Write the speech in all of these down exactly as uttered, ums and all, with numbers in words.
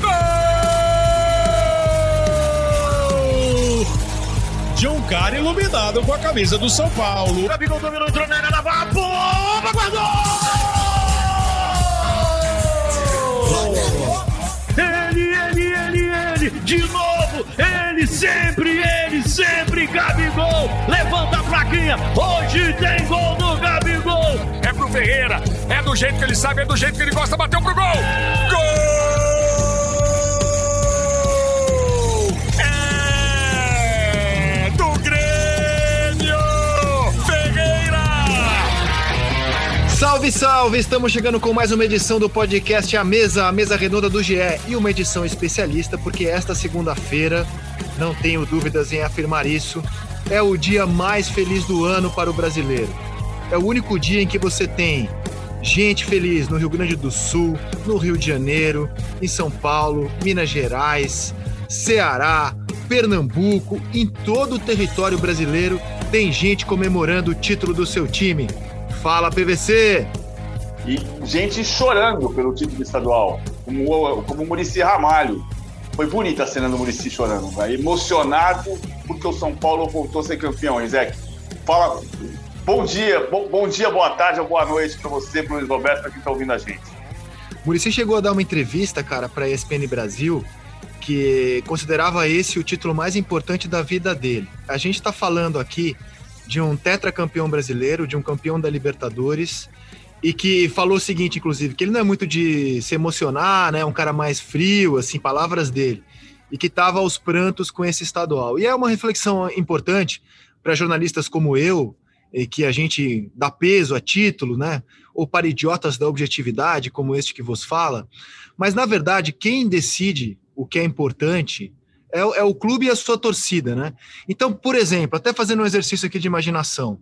Gol! De um cara iluminado com a camisa do São Paulo. Gabigol dominou, entrou na área, na bomba, guardou! Ele, ele, ele, ele, de novo, ele, sempre, ele, sempre, Gabigol, levanta a plaquinha, hoje tem gol do Gabigol, é pro Ferreira, é do jeito que ele sabe, é do jeito que ele gosta, bateu pro gol, gol, é do Grêmio, Ferreira! Salve, salve, estamos chegando com mais uma edição do podcast A Mesa, a mesa redonda do G E, e uma edição especialista, porque esta segunda-feira, não tenho dúvidas em afirmar isso, é o dia mais feliz do ano para o brasileiro. É o único dia em que você tem gente feliz no Rio Grande do Sul, no Rio de Janeiro, em São Paulo, Minas Gerais, Ceará, Pernambuco, em todo o território brasileiro tem gente comemorando o título do seu time. Fala, P V C! E gente chorando pelo título estadual, como, como o Muricy Ramalho. Foi bonita a cena do Muricy chorando, véio. Emocionado porque o São Paulo voltou a ser campeão, Isaac. Fala... Bom dia, bom, bom dia, boa tarde ou boa noite para você, para o Luiz Roberto, para quem está ouvindo a gente. Muricy chegou a dar uma entrevista, cara, para a E S P N Brasil, que considerava esse o título mais importante da vida dele. A gente está falando aqui de um tetracampeão brasileiro, de um campeão da Libertadores, e que falou o seguinte, inclusive, que ele não é muito de se emocionar, né, um cara mais frio, assim, palavras dele, e que estava aos prantos com esse estadual. E é uma reflexão importante para jornalistas como eu, e que a gente dá peso a título, né? Ou para idiotas da objetividade, como este que vos fala. Mas, na verdade, quem decide o que é importante é, é o clube e a sua torcida, né? Então, por exemplo, até fazendo um exercício aqui de imaginação.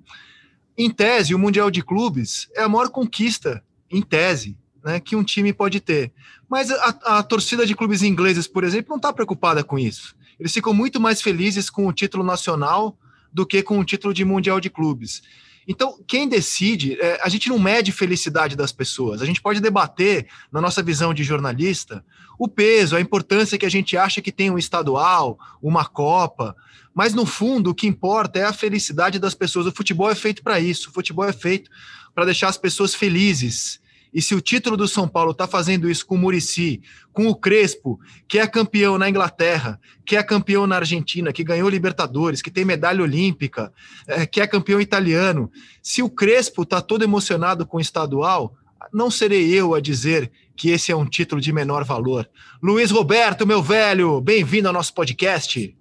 Em tese, o Mundial de Clubes é a maior conquista, em tese, né, que um time pode ter. Mas a, a torcida de clubes ingleses, por exemplo, não está preocupada com isso. Eles ficam muito mais felizes com o título nacional do que com o título de Mundial de Clubes. Então, quem decide, é, a gente não mede felicidade das pessoas, a gente pode debater, na nossa visão de jornalista, o peso, a importância que a gente acha que tem um estadual, uma Copa, mas, no fundo, o que importa é a felicidade das pessoas. O futebol é feito para isso, o futebol é feito para deixar as pessoas felizes. E se o título do São Paulo está fazendo isso com o Muricy, com o Crespo, que é campeão na Inglaterra, que é campeão na Argentina, que ganhou Libertadores, que tem medalha olímpica, é, que é campeão italiano, se o Crespo está todo emocionado com o estadual, não serei eu a dizer que esse é um título de menor valor. Luiz Roberto, meu velho, bem-vindo ao nosso podcast.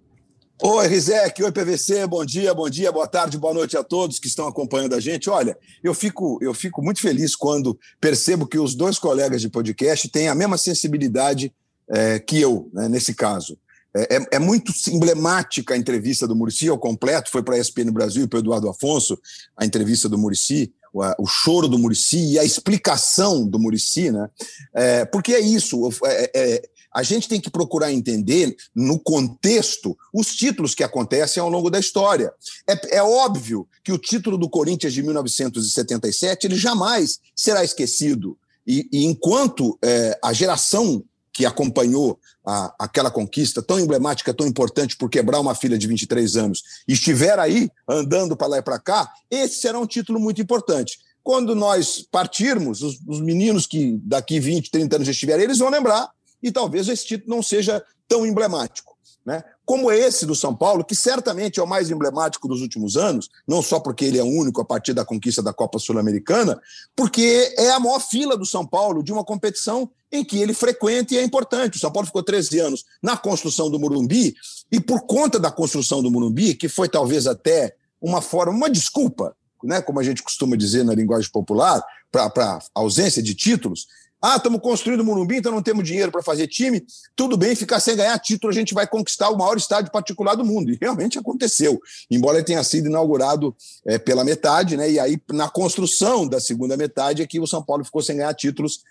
Oi, Rizek, oi, P V C, bom dia, bom dia, boa tarde, boa noite a todos que estão acompanhando a gente. Olha, eu fico, eu fico muito feliz quando percebo que os dois colegas de podcast têm a mesma sensibilidade é, que eu, né, nesse caso. É, é, é muito emblemática a entrevista do Muricy ao completo, foi para a E S P N Brasil e para o Eduardo Afonso, a entrevista do Muricy, o choro do Muricy e a explicação do Muricy, né? É, porque é isso, é, é, a gente tem que procurar entender, no contexto, os títulos que acontecem ao longo da história. É, é óbvio que o título do Corinthians de mil novecentos e setenta e sete ele jamais será esquecido. E, e enquanto é, a geração que acompanhou a, aquela conquista tão emblemática, tão importante por quebrar uma filha de vinte e três anos, e estiver aí andando para lá e para cá, esse será um título muito importante. Quando nós partirmos, os, os meninos que daqui vinte, trinta anos estiverem, eles vão lembrar, e talvez esse título não seja tão emblemático, né? Como esse do São Paulo, que certamente é o mais emblemático dos últimos anos, não só porque ele é único a partir da conquista da Copa Sul-Americana, porque é a maior fila do São Paulo de uma competição em que ele frequenta e é importante. O São Paulo ficou treze anos na construção do Morumbi, e por conta da construção do Morumbi, que foi talvez até uma forma, uma desculpa, né, como a gente costuma dizer na linguagem popular, para a ausência de títulos, Ah, estamos construindo o Morumbi, então não temos dinheiro para fazer time. Tudo bem, ficar sem ganhar título, a gente vai conquistar o maior estádio particular do mundo. E realmente aconteceu, embora ele tenha sido inaugurado é, pela metade, né? E aí, na construção da segunda metade, é que o São Paulo ficou sem ganhar títulos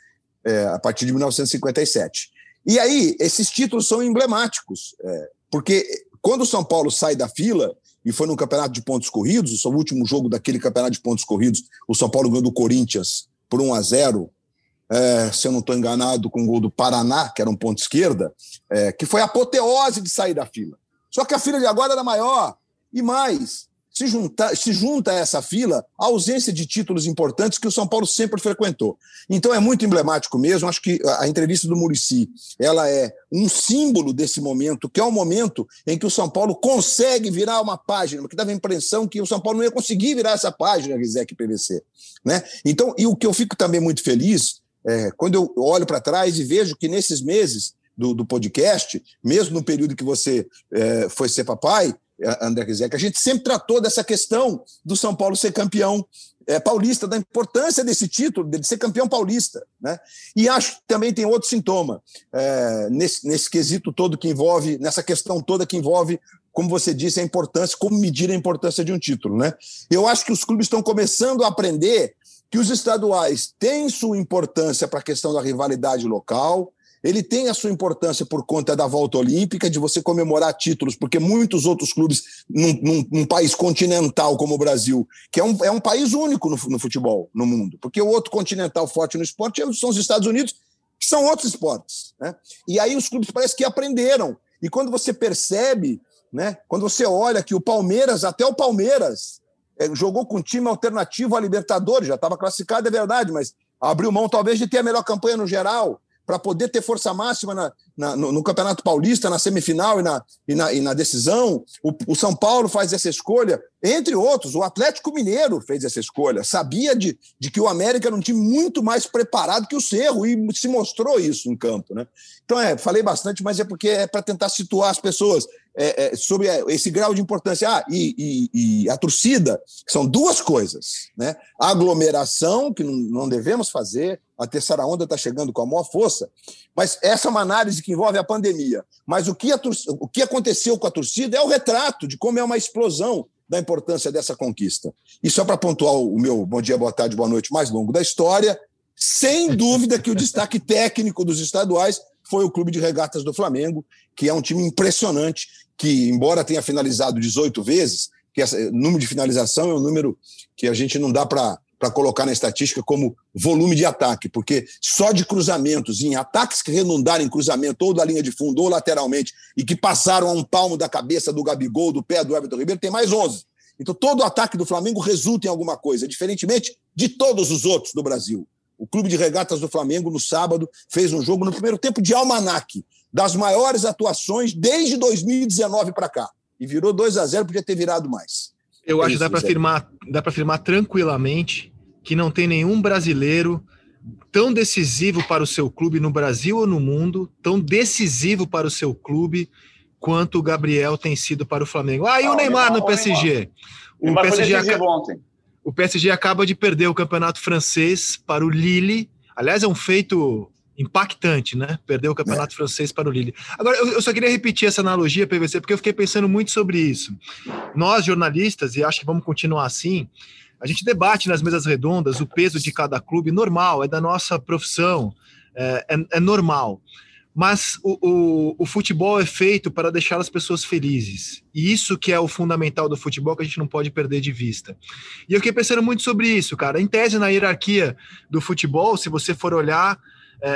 é, a partir de mil novecentos e cinquenta e sete. E aí, esses títulos são emblemáticos, é, porque quando o São Paulo sai da fila, e foi no campeonato de pontos corridos, o último jogo daquele campeonato de pontos corridos, o São Paulo ganhou do Corinthians por um a zero, é, se eu não estou enganado, com o gol do Paraná, que era um ponto esquerda, é, que foi a apoteose de sair da fila. Só que a fila de agora era maior, e mais, se junta, se junta a essa fila a ausência de títulos importantes que o São Paulo sempre frequentou. Então é muito emblemático mesmo, acho que a entrevista do Muricy, ela é um símbolo desse momento, que é o momento em que o São Paulo consegue virar uma página, porque dava a impressão que o São Paulo não ia conseguir virar essa página, Rizek, P V C, né? Então, e o que eu fico também muito feliz, é, quando eu olho para trás e vejo que nesses meses do, do podcast, mesmo no período que você é, foi ser papai, André Rizek, a gente sempre tratou dessa questão do São Paulo ser campeão é, paulista, da importância desse título, de ser campeão paulista, né? E acho que também tem outro sintoma, é, nesse, nesse quesito todo que envolve, nessa questão toda que envolve, como você disse, a importância, como medir a importância de um título, né? Eu acho que os clubes estão começando a aprender que os estaduais têm sua importância para a questão da rivalidade local. Ele tem a sua importância por conta da volta olímpica, de você comemorar títulos, porque muitos outros clubes, num, num, num país continental como o Brasil, que é um, é um país único no, no futebol, no mundo, porque o outro continental forte no esporte são os Estados Unidos, que são outros esportes, né? E aí os clubes parece que aprenderam. E quando você percebe, né, quando você olha que o Palmeiras, até o Palmeiras, é, jogou com um time alternativo à Libertadores, já estava classificado, é verdade, mas abriu mão talvez de ter a melhor campanha no geral, para poder ter força máxima na, na, no, no Campeonato Paulista, na semifinal e na, e na, e na decisão. O, o São Paulo faz essa escolha, entre outros. O Atlético Mineiro fez essa escolha. Sabia de, de que o América era um time muito mais preparado que o Cerro e se mostrou isso em campo, né? Então, é, falei bastante, mas é porque é para tentar situar as pessoas é, é, sobre esse grau de importância. Ah, e, e, e a torcida, são duas coisas, né? A aglomeração, que não, não devemos fazer, a terceira onda está chegando com a maior força, mas essa é uma análise que envolve a pandemia. Mas o que, a torcida, o que aconteceu com a torcida é o retrato de como é uma explosão da importância dessa conquista. E só para pontuar o meu bom dia, boa tarde, boa noite mais longo da história, sem dúvida que o destaque técnico dos estaduais foi o Clube de Regatas do Flamengo, que é um time impressionante, que embora tenha finalizado dezoito vezes, que o número de finalização é um número que a gente não dá para... para colocar na estatística como volume de ataque, porque só de cruzamentos, em ataques que redundaram em cruzamento ou da linha de fundo ou lateralmente e que passaram a um palmo da cabeça do Gabigol, do pé do Everton Ribeiro, tem mais onze. Então todo ataque do Flamengo resulta em alguma coisa, diferentemente de todos os outros do Brasil. O Clube de Regatas do Flamengo, no sábado, fez um jogo no primeiro tempo de almanaque, das maiores atuações desde dois mil e dezenove para cá. E virou dois a zero, podia ter virado mais. Eu acho que dá para afirmar, dá para afirmar tranquilamente que não tem nenhum brasileiro tão decisivo para o seu clube no Brasil ou no mundo, tão decisivo para o seu clube quanto o Gabriel tem sido para o Flamengo. Ah, e o ah, Neymar, Neymar no P S G? O, Neymar. O, P S G acaba... o P S G acaba de perder o campeonato francês para o Lille. Aliás, é um feito impactante, né? Perder o campeonato é. francês para o Lille. Agora, eu só queria repetir essa analogia, P V C, porque eu fiquei pensando muito sobre isso. Nós, jornalistas, e acho que vamos continuar assim, a gente debate nas mesas redondas o peso de cada clube, normal, é da nossa profissão, é, é, é normal. Mas o, o, o futebol é feito para deixar as pessoas felizes. E isso que é o fundamental do futebol, que a gente não pode perder de vista. E eu fiquei pensando muito sobre isso, cara. Em tese, na hierarquia do futebol, se você for olhar...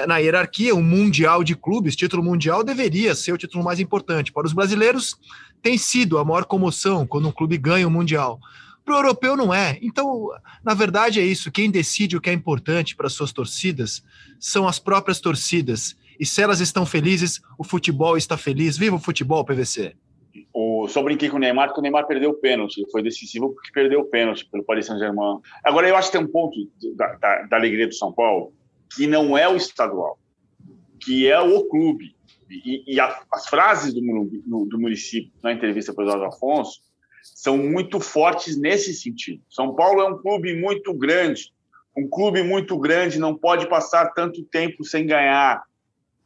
na hierarquia, um mundial de clubes, título mundial deveria ser o título mais importante. Para os brasileiros, tem sido a maior comoção quando um clube ganha o mundial. Para o europeu, não é. Então, na verdade, é isso. Quem decide o que é importante para suas torcidas são as próprias torcidas. E se elas estão felizes, o futebol está feliz. Viva o futebol, P V C! O, só brinquei com o Neymar, porque o Neymar perdeu o pênalti. Foi decisivo porque perdeu o pênalti pelo Paris Saint-Germain. Agora, eu acho que tem um ponto da, da, da alegria do São Paulo, que não é o estadual, que é o clube. E, e a, as frases do, do município na entrevista para o Eduardo Afonso são muito fortes nesse sentido. São Paulo é um clube muito grande, Um clube muito grande não pode passar tanto tempo sem ganhar.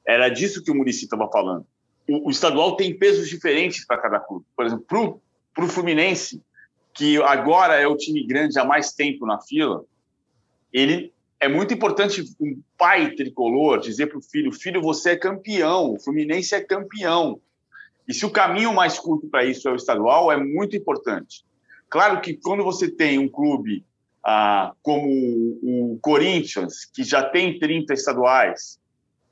Era disso que o Muricy estava falando. O, o estadual tem pesos diferentes para cada clube. Por exemplo, para o Fluminense, que agora é o time grande há mais tempo na fila, ele... É muito importante um pai tricolor dizer para o filho, filho, você é campeão, o Fluminense é campeão. E se o caminho mais curto para isso é o estadual, é muito importante. Claro que quando você tem um clube ah, como o Corinthians, que já tem trinta estaduais,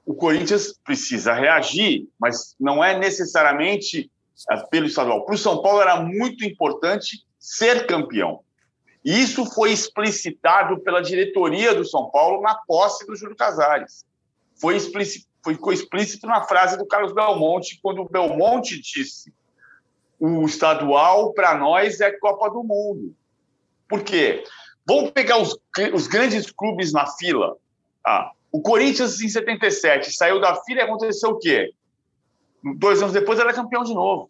o Corinthians precisa reagir, mas não é necessariamente ah, pelo estadual. Para o São Paulo era muito importante ser campeão. E isso foi explicitado pela diretoria do São Paulo na posse do Júlio Casares. Foi explícito, ficou explícito na frase do Carlos Belmonte, quando o Belmonte disse: o estadual, para nós, é Copa do Mundo. Por quê? Vamos pegar os, os grandes clubes na fila. Ah, o Corinthians, em setenta e sete, saiu da fila e aconteceu o quê? Dois anos depois, era campeão de novo.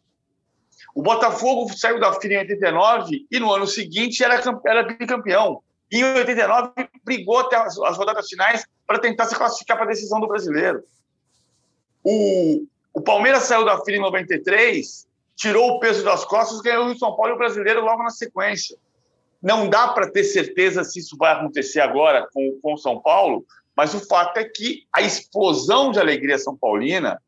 O Botafogo saiu da fila em oitenta e nove e no ano seguinte era, era bicampeão. E em oitenta e nove brigou até as, as rodadas finais para tentar se classificar para a decisão do brasileiro. O, o Palmeiras saiu da fila em noventa e três, tirou o peso das costas, ganhou o São Paulo e o brasileiro logo na sequência. Não dá para ter certeza se isso vai acontecer agora com, com o São Paulo, mas o fato é que a explosão de alegria São Paulina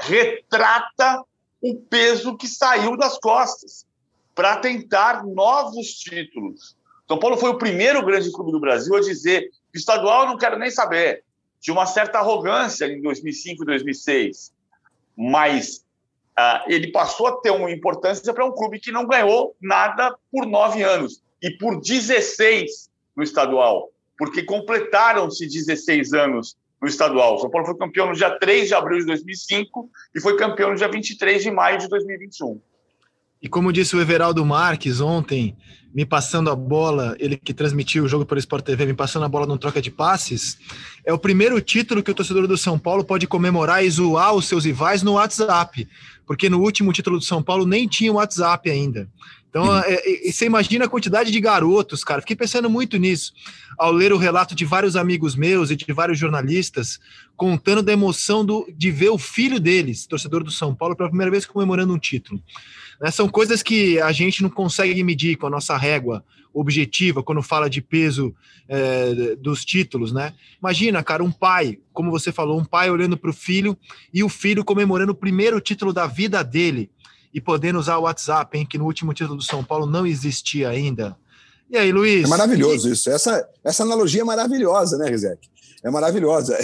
retrata o peso que saiu das costas para tentar novos títulos. São Paulo foi o primeiro grande clube do Brasil a dizer que estadual eu não quero nem saber, de uma certa arrogância em dois mil e cinco, dois mil e seis. Mas ah, ele passou a ter uma importância para um clube que não ganhou nada por nove anos e por dezesseis no estadual, porque completaram-se dezesseis anos no estadual. São Paulo foi campeão no dia três de abril de dois mil e cinco e foi campeão no dia vinte e três de maio de dois mil e vinte e um. E como disse o Everaldo Marques ontem, me passando a bola, ele que transmitiu o jogo pelo Sport T V, me passando a bola no troca de passes, é o primeiro título que o torcedor do São Paulo pode comemorar e zoar os seus rivais no WhatsApp, porque no último título do São Paulo nem tinha o WhatsApp ainda. Então, você imagina a quantidade de garotos, cara. Fiquei pensando muito nisso, ao ler o relato de vários amigos meus e de vários jornalistas, contando da emoção do, de ver o filho deles, torcedor do São Paulo, pela primeira vez comemorando um título. Né? São coisas que a gente não consegue medir com a nossa régua objetiva, quando fala de peso é, dos títulos, né? Imagina, cara, um pai, como você falou, um pai olhando para o filho e o filho comemorando o primeiro título da vida dele, e podendo usar o WhatsApp, hein, que no último título do São Paulo não existia ainda. E aí, Luiz? É maravilhoso isso. Essa, essa analogia é maravilhosa, né, Rizek? É maravilhosa.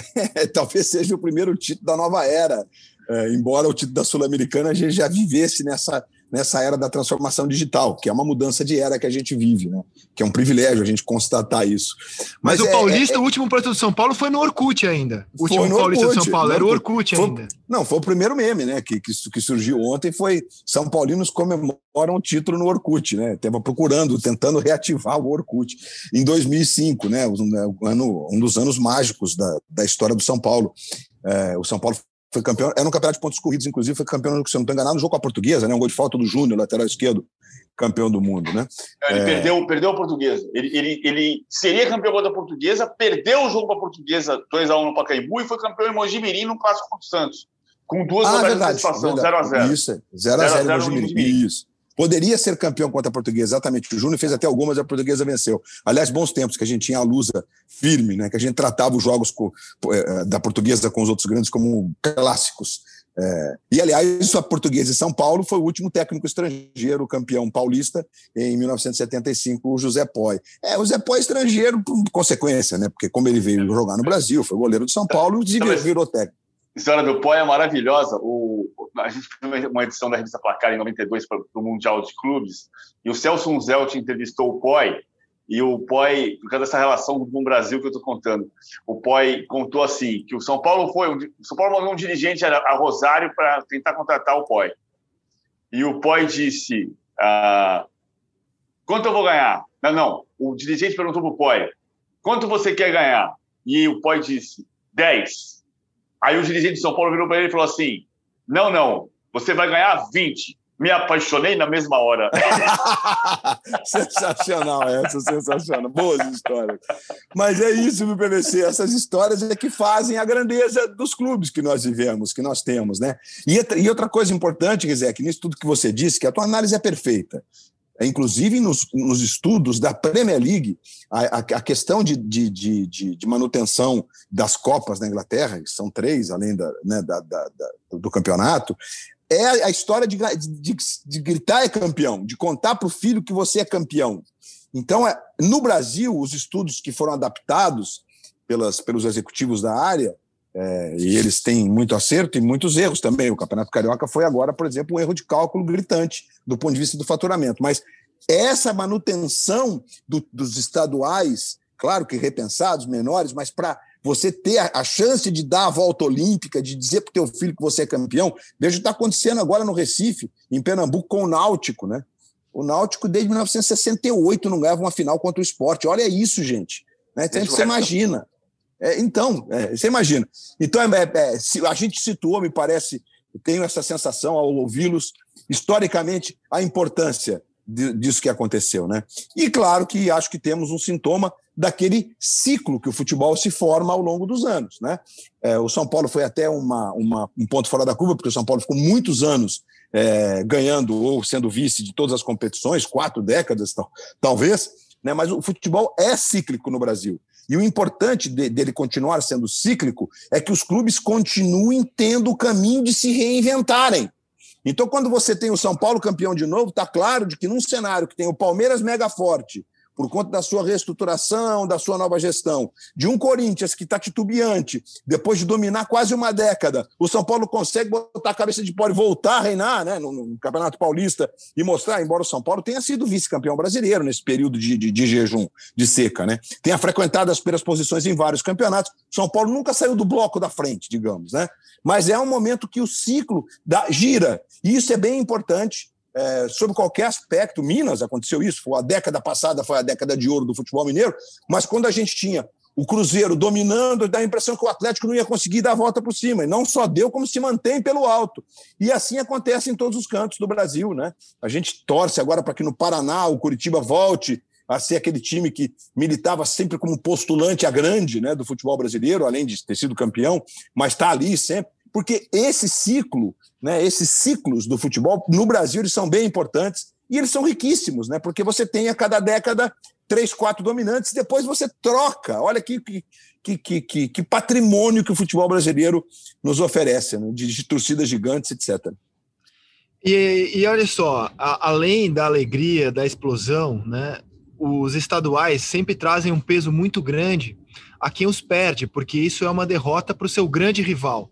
Talvez seja o primeiro título da nova era. É, embora o título da Sul-Americana a gente já vivesse nessa, nessa era da transformação digital, que é uma mudança de era que a gente vive, né? Que é um privilégio a gente constatar isso. Mas, Mas o é, Paulista, é, é... o último Paulista do São Paulo foi no Orkut ainda. O último Paulista do São Paulo não, era o Orkut foi, ainda. Não, foi o primeiro meme, né? Que, que, que surgiu ontem foi São Paulinos comemoram o título no Orkut, né? Estava procurando, tentando reativar o Orkut. Em dois mil e cinco, né? Um, ano, um dos anos mágicos da, da história do São Paulo. É, o São Paulo foi campeão, era um campeonato de pontos corridos, inclusive, foi campeão, se eu não estou enganado, no jogo com a Portuguesa, né? Um gol de falta do Júnior, lateral esquerdo, campeão do mundo, né? Ele é... perdeu, perdeu a Portuguesa. Ele, ele, ele seria campeão da Portuguesa, perdeu o jogo com a Portuguesa dois a um no Pacaembu e foi campeão em Mogi Mirim no Clássico contra o Santos, com duas ah, rodadas de satisfação, zero a zero. Isso, zero a zero em Mogi Mirim. Isso. Poderia ser campeão contra a Portuguesa, exatamente. O Júnior fez até algumas, a Portuguesa venceu. Aliás, bons tempos que a gente tinha a Lusa firme, né? Que a gente tratava os jogos com, eh, da Portuguesa com os outros grandes como clássicos. Eh, e, aliás, a Portuguesa e São Paulo foi o último técnico estrangeiro campeão paulista em mil novecentos e setenta e cinco, o José Poi. É, o José Poi é estrangeiro por consequência, né? Porque como ele veio jogar no Brasil, foi goleiro de São Paulo e virou técnico. A história do Poi é maravilhosa. O, a gente fez uma edição da revista Placar em noventa e dois para o Mundial de Clubes e o Celso Unzelt entrevistou o Poi e o Poi, por causa dessa relação com o Brasil que eu estou contando, o Poi contou assim, que o São Paulo foi um, o São Paulo mandou um dirigente a Rosário para tentar contratar o Poi. E o Poi disse, ah, quanto eu vou ganhar? Não, não. O dirigente perguntou para o Poi, quanto você quer ganhar? E o Poi disse, dez. Aí o dirigente de São Paulo virou para ele e falou assim, não, não, você vai ganhar vinte. me apaixonei na mesma hora. Sensacional essa, sensacional. Boas histórias. Mas é isso, viu, P V C? Essas histórias é que fazem a grandeza dos clubes que nós vivemos, que nós temos, né? E outra coisa importante, quer dizer, é que nisso tudo que você disse, que a tua análise é perfeita. Inclusive nos, nos estudos da Premier League, a, a, a questão de, de, de, de manutenção das Copas na Inglaterra, que são três, além da, né, da, da, da, do campeonato, é a história de, de, de gritar é campeão, de contar para o filho que você é campeão. Então, é, no Brasil, os estudos que foram adaptados pelas, pelos executivos da área, é, e eles têm muito acerto e muitos erros também. O Campeonato Carioca foi agora, por exemplo, um erro de cálculo gritante do ponto de vista do faturamento. Mas essa manutenção do, dos estaduais, claro que repensados, menores, mas para você ter a, a chance de dar a volta olímpica, de dizer para o teu filho que você é campeão, veja o que está acontecendo agora no Recife, em Pernambuco, com o Náutico, né? O Náutico, desde mil novecentos e sessenta e oito, não ganhava uma final contra o Sport. Olha isso, gente. Né? Então, você imagina. É, então, é, você imagina. Então, é, é, se, a gente situou, me parece, eu tenho essa sensação ao ouvi-los, historicamente, a importância de, disso que aconteceu, né? E claro que acho que temos um sintoma daquele ciclo que o futebol se forma ao longo dos anos, né? É, o São Paulo foi até uma, uma, um ponto fora da curva, porque o São Paulo ficou muitos anos é, ganhando ou sendo vice de todas as competições, quatro décadas, tal, talvez, né? Mas o futebol é cíclico no Brasil. E o importante de, dele continuar sendo cíclico é que os clubes continuem tendo o caminho de se reinventarem. Então, quando você tem o São Paulo campeão de novo, está claro de que num cenário que tem o Palmeiras mega forte, por conta da sua reestruturação, da sua nova gestão, de um Corinthians que está titubeante, depois de dominar quase uma década, o São Paulo consegue botar a cabeça de pau e voltar a reinar, né, no, no Campeonato Paulista e mostrar, embora o São Paulo tenha sido vice-campeão brasileiro nesse período de, de, de jejum, de seca, né, tenha frequentado as primeiras posições em vários campeonatos, o São Paulo nunca saiu do bloco da frente, digamos, né, mas é um momento que o ciclo da, gira, e isso é bem importante. É, sobre qualquer aspecto, Minas aconteceu isso, foi a década passada foi a década de ouro do futebol mineiro, mas quando a gente tinha o Cruzeiro dominando, dá a impressão que o Atlético não ia conseguir dar a volta por cima, e não só deu, como se mantém pelo alto, e assim acontece em todos os cantos do Brasil, né? A gente torce agora para que no Paraná o Curitiba volte a ser aquele time que militava sempre como postulante a grande, né, do futebol brasileiro, além de ter sido campeão, mas está ali sempre, porque esse ciclo, né, esses ciclos do futebol no Brasil, eles são bem importantes e eles são riquíssimos, né, porque você tem a cada década três, quatro dominantes, depois você troca. Olha que, que, que, que, que patrimônio que o futebol brasileiro nos oferece, né, de, de torcidas gigantes, etcétera. E, e olha só, a, além da alegria, da explosão, né, os estaduais sempre trazem um peso muito grande a quem os perde, porque isso é uma derrota para o seu grande rival.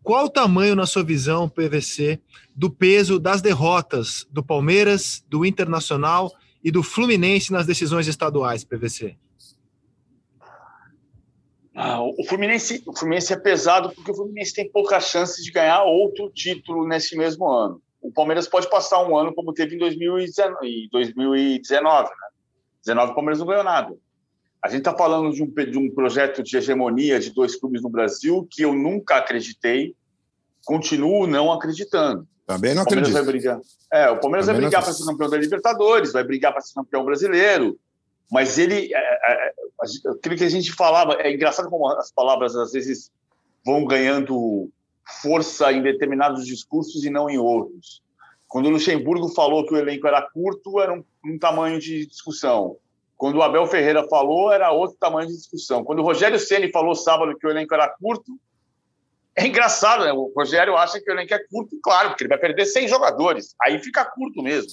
Qual o tamanho, na sua visão, P V C, do peso das derrotas do Palmeiras, do Internacional e do Fluminense nas decisões estaduais, P V C? Ah, o, Fluminense, o Fluminense é pesado porque o Fluminense tem pouca chance de ganhar outro título nesse mesmo ano. O Palmeiras pode passar um ano como teve em dois mil e dezenove. Né? dezenove o Palmeiras não ganhou nada. A gente está falando de um, de um projeto de hegemonia de dois clubes no Brasil que eu nunca acreditei, continuo não acreditando. Também não acredito. O Palmeiras vai brigar, é, o Palmeiras vai brigar para ser campeão da Libertadores, vai brigar para ser campeão brasileiro, mas ele... É, é, aquilo que a gente falava... É engraçado como as palavras, às vezes, vão ganhando força em determinados discursos e não em outros. Quando o Luxemburgo falou que o elenco era curto, era um, um tamanho de discussão. Quando o Abel Ferreira falou, era outro tamanho de discussão. Quando o Rogério Ceni falou sábado que o elenco era curto, é engraçado, né? O Rogério acha que o elenco é curto, claro, porque ele vai perder cem jogadores. Aí fica curto mesmo.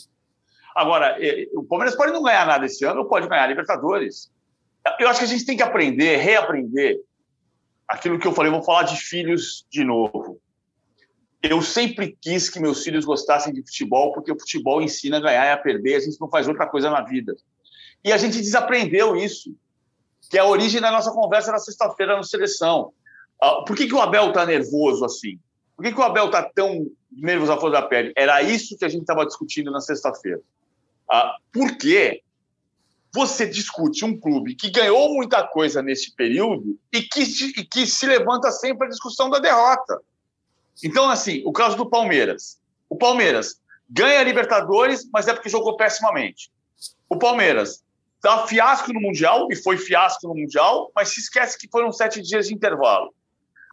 Agora, o Palmeiras pode não ganhar nada esse ano, ou pode ganhar a Libertadores. Eu acho que a gente tem que aprender, reaprender aquilo que eu falei, eu vou falar de filhos de novo. Eu sempre quis que meus filhos gostassem de futebol, porque o futebol ensina a ganhar e a perder, a gente não faz outra coisa na vida. E a gente desaprendeu isso, que é a origem da nossa conversa na sexta-feira no Seleção. Por que, que o Abel está nervoso assim? Por que, que o Abel está tão nervoso à flor da pele? Era isso que a gente estava discutindo na sexta-feira. Por quê? Você discute um clube que ganhou muita coisa nesse período e que, e que se levanta sempre a discussão da derrota. Então, assim, o caso do Palmeiras. O Palmeiras ganha a Libertadores, mas é porque jogou pessimamente. O Palmeiras dá fiasco no Mundial, e foi fiasco no Mundial, mas se esquece que foram sete dias de intervalo.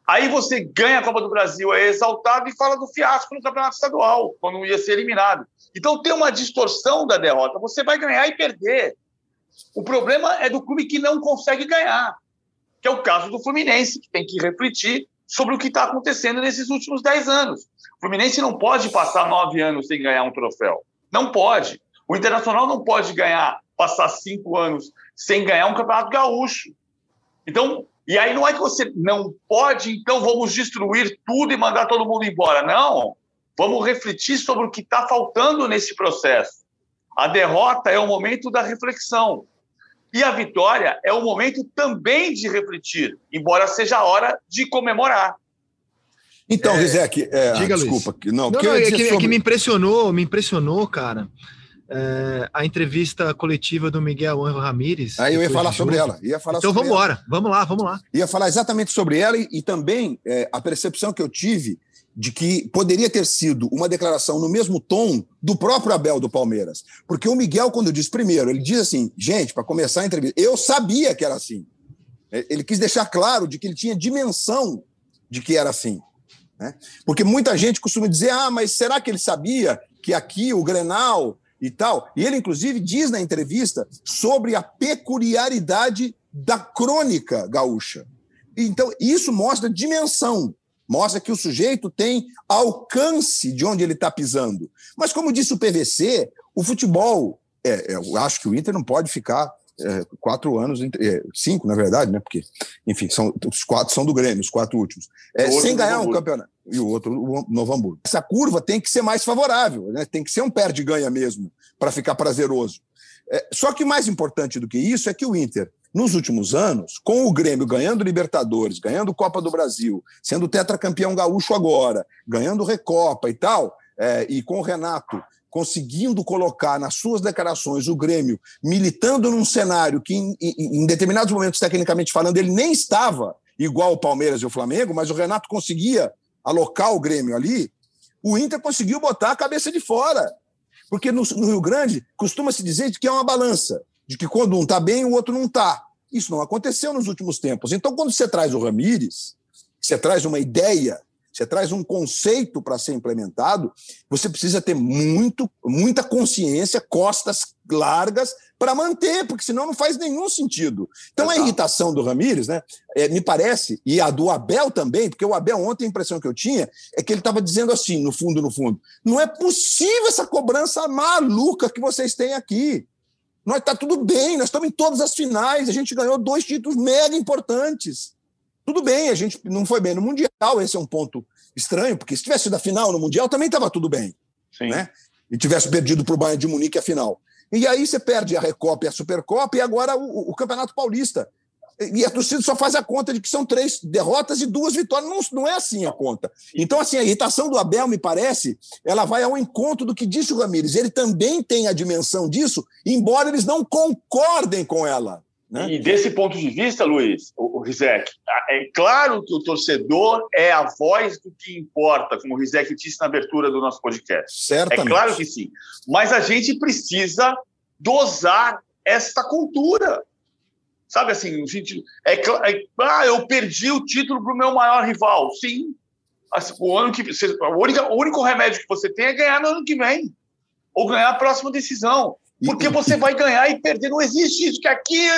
Aí você ganha a Copa do Brasil, é exaltado e fala do fiasco no Campeonato Estadual, quando ia ser eliminado. Então tem uma distorção da derrota, você vai ganhar e perder. O problema é do clube que não consegue ganhar, que é o caso do Fluminense, que tem que refletir sobre o que está acontecendo nesses últimos dez anos. O Fluminense não pode passar nove anos sem ganhar um troféu. Não pode. O Internacional não pode ganhar, passar cinco anos sem ganhar um Campeonato Gaúcho. Então, e aí não é que você não pode, então vamos destruir tudo e mandar todo mundo embora. Não. Vamos refletir sobre o que está faltando nesse processo. A derrota é o momento da reflexão. E a vitória é o momento também de refletir, embora seja a hora de comemorar. Então, Rizek, é, é, desculpa. Não, não, não, é que, sobre... é que me impressionou, me impressionou, cara, é, a entrevista coletiva do Miguel Ángel Ramírez. Aí eu ia falar sobre ela. Ia falar então sobre vamos ela. embora, vamos lá, vamos lá. Ia falar exatamente sobre ela e, e também é, a percepção que eu tive de que poderia ter sido uma declaração no mesmo tom do próprio Abel do Palmeiras. Porque o Miguel, quando diz primeiro, ele diz assim, gente, para começar a entrevista, eu sabia que era assim. Ele quis deixar claro de que ele tinha dimensão de que era assim. Né? Porque muita gente costuma dizer, ah, mas será que ele sabia que aqui o Grenal e tal? E ele, inclusive, diz na entrevista sobre a peculiaridade da crônica gaúcha. Então, isso mostra dimensão. Mostra que o sujeito tem alcance de onde ele está pisando. Mas, como disse o P V C, o futebol... É, eu acho que o Inter não pode ficar é, quatro anos... É, cinco, na verdade, né? Porque, enfim, são, os quatro são do Grêmio, os quatro últimos. É, sem ganhar um campeonato. E o outro, o Novo Hamburgo. Essa curva tem que ser mais favorável, né? Tem que ser um perde-ganha mesmo, para ficar prazeroso. É, só que mais importante do que isso é que o Inter... Nos últimos anos, com o Grêmio ganhando Libertadores, ganhando Copa do Brasil, sendo tetracampeão gaúcho agora, ganhando Recopa e tal, é, e com o Renato conseguindo colocar nas suas declarações o Grêmio militando num cenário que, em, em, em determinados momentos, tecnicamente falando, ele nem estava igual o Palmeiras e o Flamengo, mas o Renato conseguia alocar o Grêmio ali, o Inter conseguiu botar a cabeça de fora. Porque no, no Rio Grande costuma-se dizer que é uma balança. De que quando um está bem, o outro não está. Isso não aconteceu nos últimos tempos. Então, quando você traz o Ramírez, você traz uma ideia, você traz um conceito para ser implementado, você precisa ter muito, muita consciência, costas largas, para manter, porque senão não faz nenhum sentido. Então, a irritação do Ramírez, né, é, me parece, e a do Abel também, porque o Abel ontem, a impressão que eu tinha, é que ele estava dizendo assim, no fundo, no fundo, não é possível essa cobrança maluca que vocês têm aqui. Nós está tudo bem, nós estamos em todas as finais, a gente ganhou dois títulos mega importantes. Tudo bem, a gente não foi bem no Mundial, esse é um ponto estranho, porque se tivesse sido a final no Mundial, também estava tudo bem. Sim. Né? E tivesse perdido para o Bayern de Munique a final. E aí você perde a Recopa e a Supercopa, e agora o, o Campeonato Paulista. E a torcida só faz a conta de que são três derrotas e duas vitórias. Não, não é assim a conta. Então, assim, a irritação do Abel, me parece, ela vai ao encontro do que disse o Ramírez. Ele também tem a dimensão disso, embora eles não concordem com ela. Né? E desse ponto de vista, Luiz, o Rizek, é claro que o torcedor é a voz do que importa, como o Rizek disse na abertura do nosso podcast. Certamente. É claro que sim. Mas a gente precisa dosar esta cultura. Sabe assim, no sentido... É, é, ah, eu perdi o título para o meu maior rival. Sim. O, ano que, o, único, o único remédio que você tem é ganhar no ano que vem. Ou ganhar a próxima decisão. Porque você vai ganhar e perder. Não existe isso, que aqui,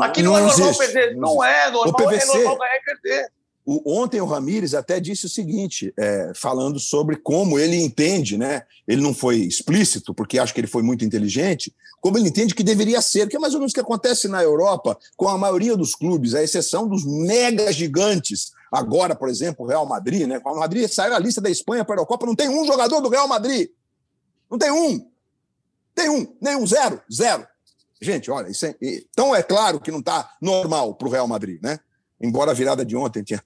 aqui não, não é normal existe. Perder. Não, não é normal, P V C, é normal ganhar e perder. O, ontem o Ramírez até disse o seguinte, é, falando sobre como ele entende, né? Ele não foi explícito, porque acho que ele foi muito inteligente, como ele entende que deveria ser, que é mais ou menos o que acontece na Europa com a maioria dos clubes, à exceção dos mega gigantes. Agora, por exemplo, o Real Madrid, né? O Real Madrid saiu a lista da Espanha para a Eurocopa, não tem um jogador do Real Madrid. Não tem um. Tem um. Nenhum. Zero. Zero. Gente, olha, isso é... Então é claro que não está normal para o Real Madrid, né? Embora a virada de ontem tinha,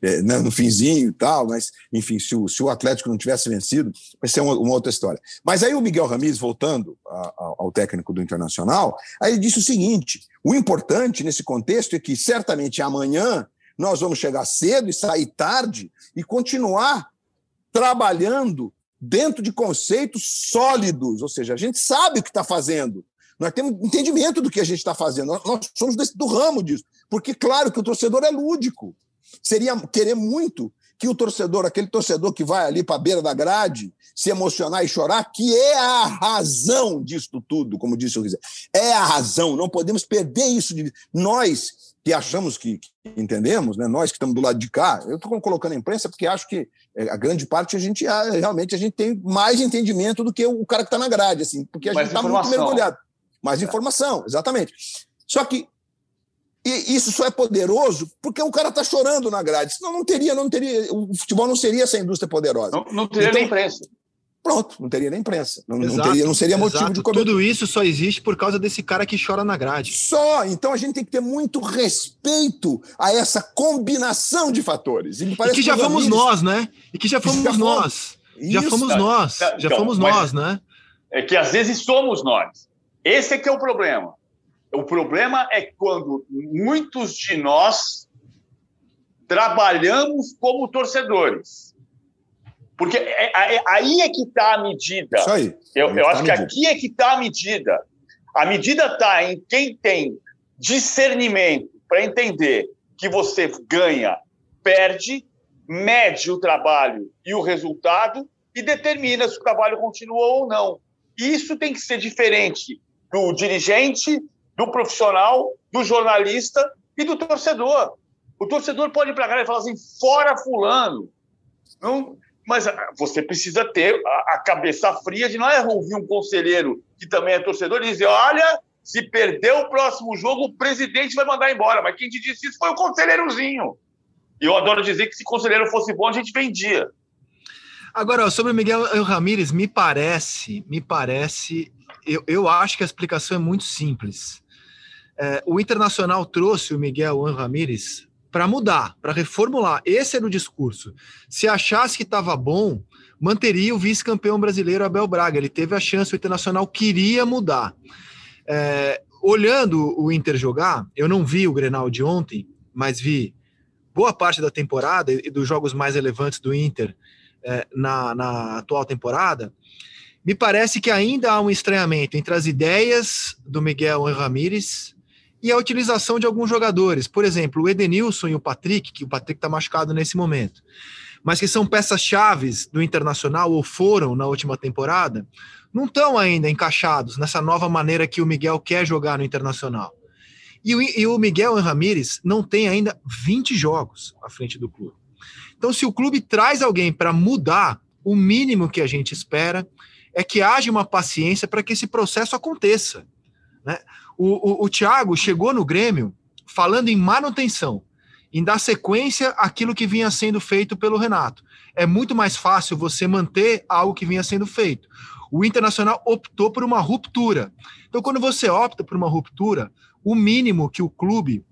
né, no finzinho e tal, mas, enfim, se o, se o Atlético não tivesse vencido, vai ser uma, uma outra história. Mas aí o Miguel Ramírez, voltando a, a, ao técnico do Internacional, aí ele disse o seguinte, o importante nesse contexto é que, certamente, amanhã nós vamos chegar cedo e sair tarde e continuar trabalhando dentro de conceitos sólidos, ou seja, a gente sabe o que está fazendo, nós temos entendimento do que a gente está fazendo, nós somos desse, do ramo disso, porque claro que o torcedor é lúdico, seria querer muito que o torcedor, aquele torcedor que vai ali para a beira da grade, se emocionar e chorar, que é a razão disso tudo, como disse o Rizé, é a razão, não podemos perder isso de... Nós que achamos que, que entendemos, né? Nós que estamos do lado de cá, eu estou colocando a imprensa porque acho que a grande parte a gente realmente a gente tem mais entendimento do que o cara que está na grade, assim, porque a mais gente está muito mergulhado. Mais informação, exatamente. Só que e isso só é poderoso porque o cara está chorando na grade. Senão não teria, não teria, o futebol não seria essa indústria poderosa. Não, não teria então, nem imprensa. Pronto, não teria nem imprensa. Não, exato, não, teria, não seria motivo exato. de comentário. Tudo isso só existe por causa desse cara que chora na grade. Só. Então a gente tem que ter muito respeito a essa combinação de fatores. E, me parece e que já que fomos amigos... nós, né? E que já fomos já nós. Fomos... Já fomos nós. Então, já fomos nós, né? É que às vezes somos nós. Esse é que é o problema. O problema é quando muitos de nós trabalhamos como torcedores. Porque aí é que está a medida. Isso aí. Eu, eu acho que aqui é que está a medida. A medida está em quem tem discernimento para entender que você ganha, perde, mede o trabalho e o resultado e determina se o trabalho continuou ou não. Isso tem que ser diferente do dirigente, do profissional, do jornalista e do torcedor. O torcedor pode ir para a galera e falar assim, fora fulano. Não... Mas você precisa ter a cabeça fria de não é ouvir um conselheiro que também é torcedor e dizer, olha, se perder o próximo jogo, o presidente vai mandar embora. Mas quem te disse isso foi o conselheirozinho. E eu adoro dizer que se conselheiro fosse bom, a gente vendia. Agora, sobre o Miguel Ramírez, me parece, me parece, eu, eu acho que a explicação é muito simples. É, o Internacional trouxe o Miguel Ramírez... para mudar, para reformular. Esse era o discurso. Se achasse que estava bom, manteria o vice-campeão brasileiro Abel Braga. Ele teve a chance, o Internacional queria mudar. É, olhando o Inter jogar, eu não vi o Grenal de ontem, mas vi boa parte da temporada e dos jogos mais relevantes do Inter é, na, na atual temporada. Me parece que ainda há um estranhamento entre as ideias do Miguel Ramírez e a utilização de alguns jogadores, por exemplo, o Edenilson e o Patrick, que o Patrick está machucado nesse momento, mas que são peças-chave do Internacional, ou foram na última temporada, não estão ainda encaixados nessa nova maneira que o Miguel quer jogar no Internacional. E o, e o Miguel Ramírez não tem ainda vinte jogos à frente do clube. Então, se o clube traz alguém para mudar, o mínimo que a gente espera é que haja uma paciência para que esse processo aconteça, né? O, o, o Thiago chegou no Grêmio falando em manutenção, em dar sequência àquilo que vinha sendo feito pelo Renato. É muito mais fácil você manter algo que vinha sendo feito. O Internacional optou por uma ruptura. Então, quando você opta por uma ruptura, o mínimo que o clube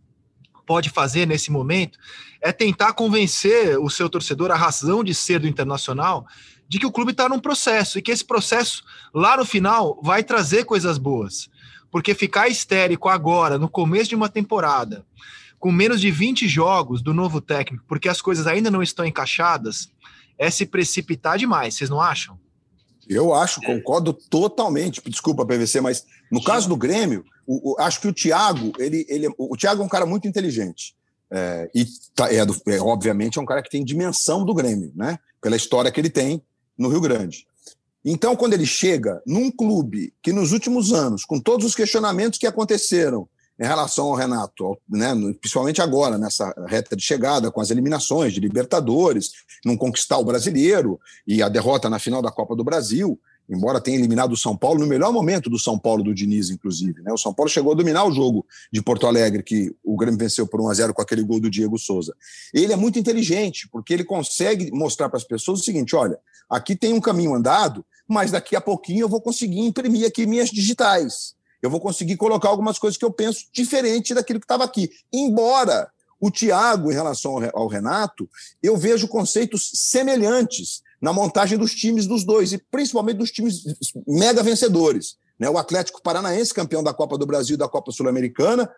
pode fazer nesse momento é tentar convencer o seu torcedor, a razão de ser do Internacional, de que o clube está num processo e que esse processo, lá no final, vai trazer coisas boas. Porque ficar histérico agora, no começo de uma temporada, com menos de vinte jogos do novo técnico, porque as coisas ainda não estão encaixadas, é se precipitar demais, vocês não acham? Eu acho, concordo totalmente. Desculpa, P V C, mas no caso do Grêmio, o, o, acho que o Thiago, ele, ele, o Thiago é um cara muito inteligente. É, e tá, é, é, obviamente é um cara que tem dimensão do Grêmio, né? Pela história que ele tem no Rio Grande. Então, quando ele chega num clube que nos últimos anos, com todos os questionamentos que aconteceram em relação ao Renato, ao, né, principalmente agora, nessa reta de chegada, com as eliminações de Libertadores, não conquistar o brasileiro e a derrota na final da Copa do Brasil, embora tenha eliminado o São Paulo, no melhor momento do São Paulo, do Diniz, inclusive, né? O São Paulo chegou a dominar o jogo de Porto Alegre, que o Grêmio venceu por um a zero com aquele gol do Diego Souza. Ele é muito inteligente, porque ele consegue mostrar para as pessoas o seguinte, olha, aqui tem um caminho andado, mas daqui a pouquinho eu vou conseguir imprimir aqui minhas digitais. Eu vou conseguir colocar algumas coisas que eu penso diferente daquilo que estava aqui. Embora o Thiago, em relação ao Renato, eu vejo conceitos semelhantes na montagem dos times dos dois, e principalmente dos times mega vencedores. Né? O Atlético Paranaense, campeão da Copa do Brasil e da Copa Sul-Americana,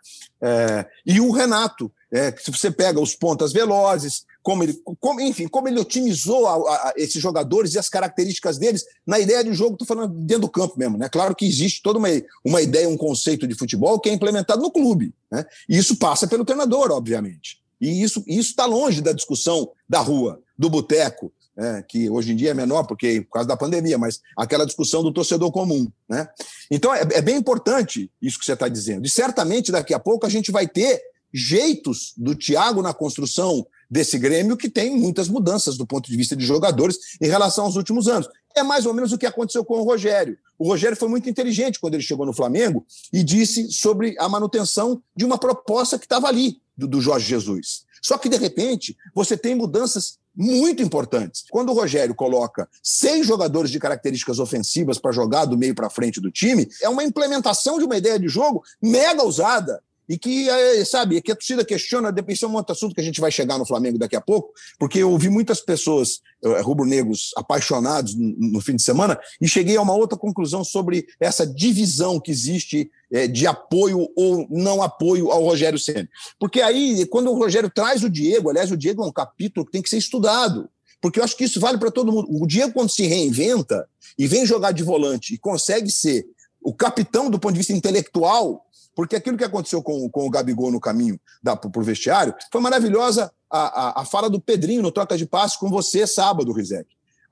é, e o Renato. É, se você pega os pontas velozes, como ele, como, enfim, como ele otimizou a, a, esses jogadores e as características deles na ideia de jogo, estou falando dentro do campo mesmo, né? Claro que existe toda uma, uma ideia, um conceito de futebol que é implementado no clube, né? E isso passa pelo treinador, obviamente. E isso está longe da discussão da rua, do boteco, né? Que hoje em dia é menor porque, por causa da pandemia, mas aquela discussão do torcedor comum, né? Então, é, é bem importante isso que você está dizendo. E certamente, daqui a pouco, a gente vai ter jeitos do Thiago na construção desse Grêmio, que tem muitas mudanças do ponto de vista de jogadores em relação aos últimos anos. É mais ou menos o que aconteceu com o Rogério. O Rogério foi muito inteligente quando ele chegou no Flamengo e disse sobre a manutenção de uma proposta que estava ali, do, do Jorge Jesus. Só que, de repente, você tem mudanças muito importantes. Quando o Rogério coloca seis jogadores de características ofensivas para jogar do meio para frente do time, é uma implementação de uma ideia de jogo mega ousada. E que, sabe, que a torcida questiona, isso é um outro assunto que a gente vai chegar no Flamengo daqui a pouco, porque eu ouvi muitas pessoas rubro-negros apaixonados no fim de semana e cheguei a uma outra conclusão sobre essa divisão que existe de apoio ou não apoio ao Rogério Ceni. Porque aí, quando o Rogério traz o Diego, aliás, o Diego é um capítulo que tem que ser estudado, porque eu acho que isso vale para todo mundo. O Diego, quando se reinventa e vem jogar de volante e consegue ser o capitão do ponto de vista intelectual, porque aquilo que aconteceu com, com o Gabigol no caminho para o vestiário, foi maravilhosa a, a, a fala do Pedrinho no Troca de Passos com você sábado, Rizek.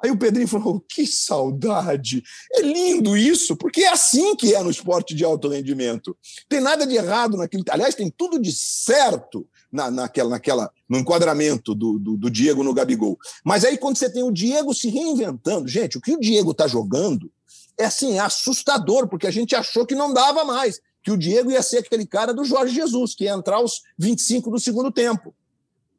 Aí o Pedrinho falou, que saudade, é lindo isso, porque é assim que é no esporte de alto rendimento. Tem nada de errado naquilo, aliás, tem tudo de certo na, naquela, naquela, no enquadramento do, do, do Diego no Gabigol. Mas aí quando você tem o Diego se reinventando, gente, o que o Diego está jogando é assim, assustador, porque a gente achou que não dava mais, que o Diego ia ser aquele cara do Jorge Jesus, que ia entrar aos vinte e cinco do segundo tempo,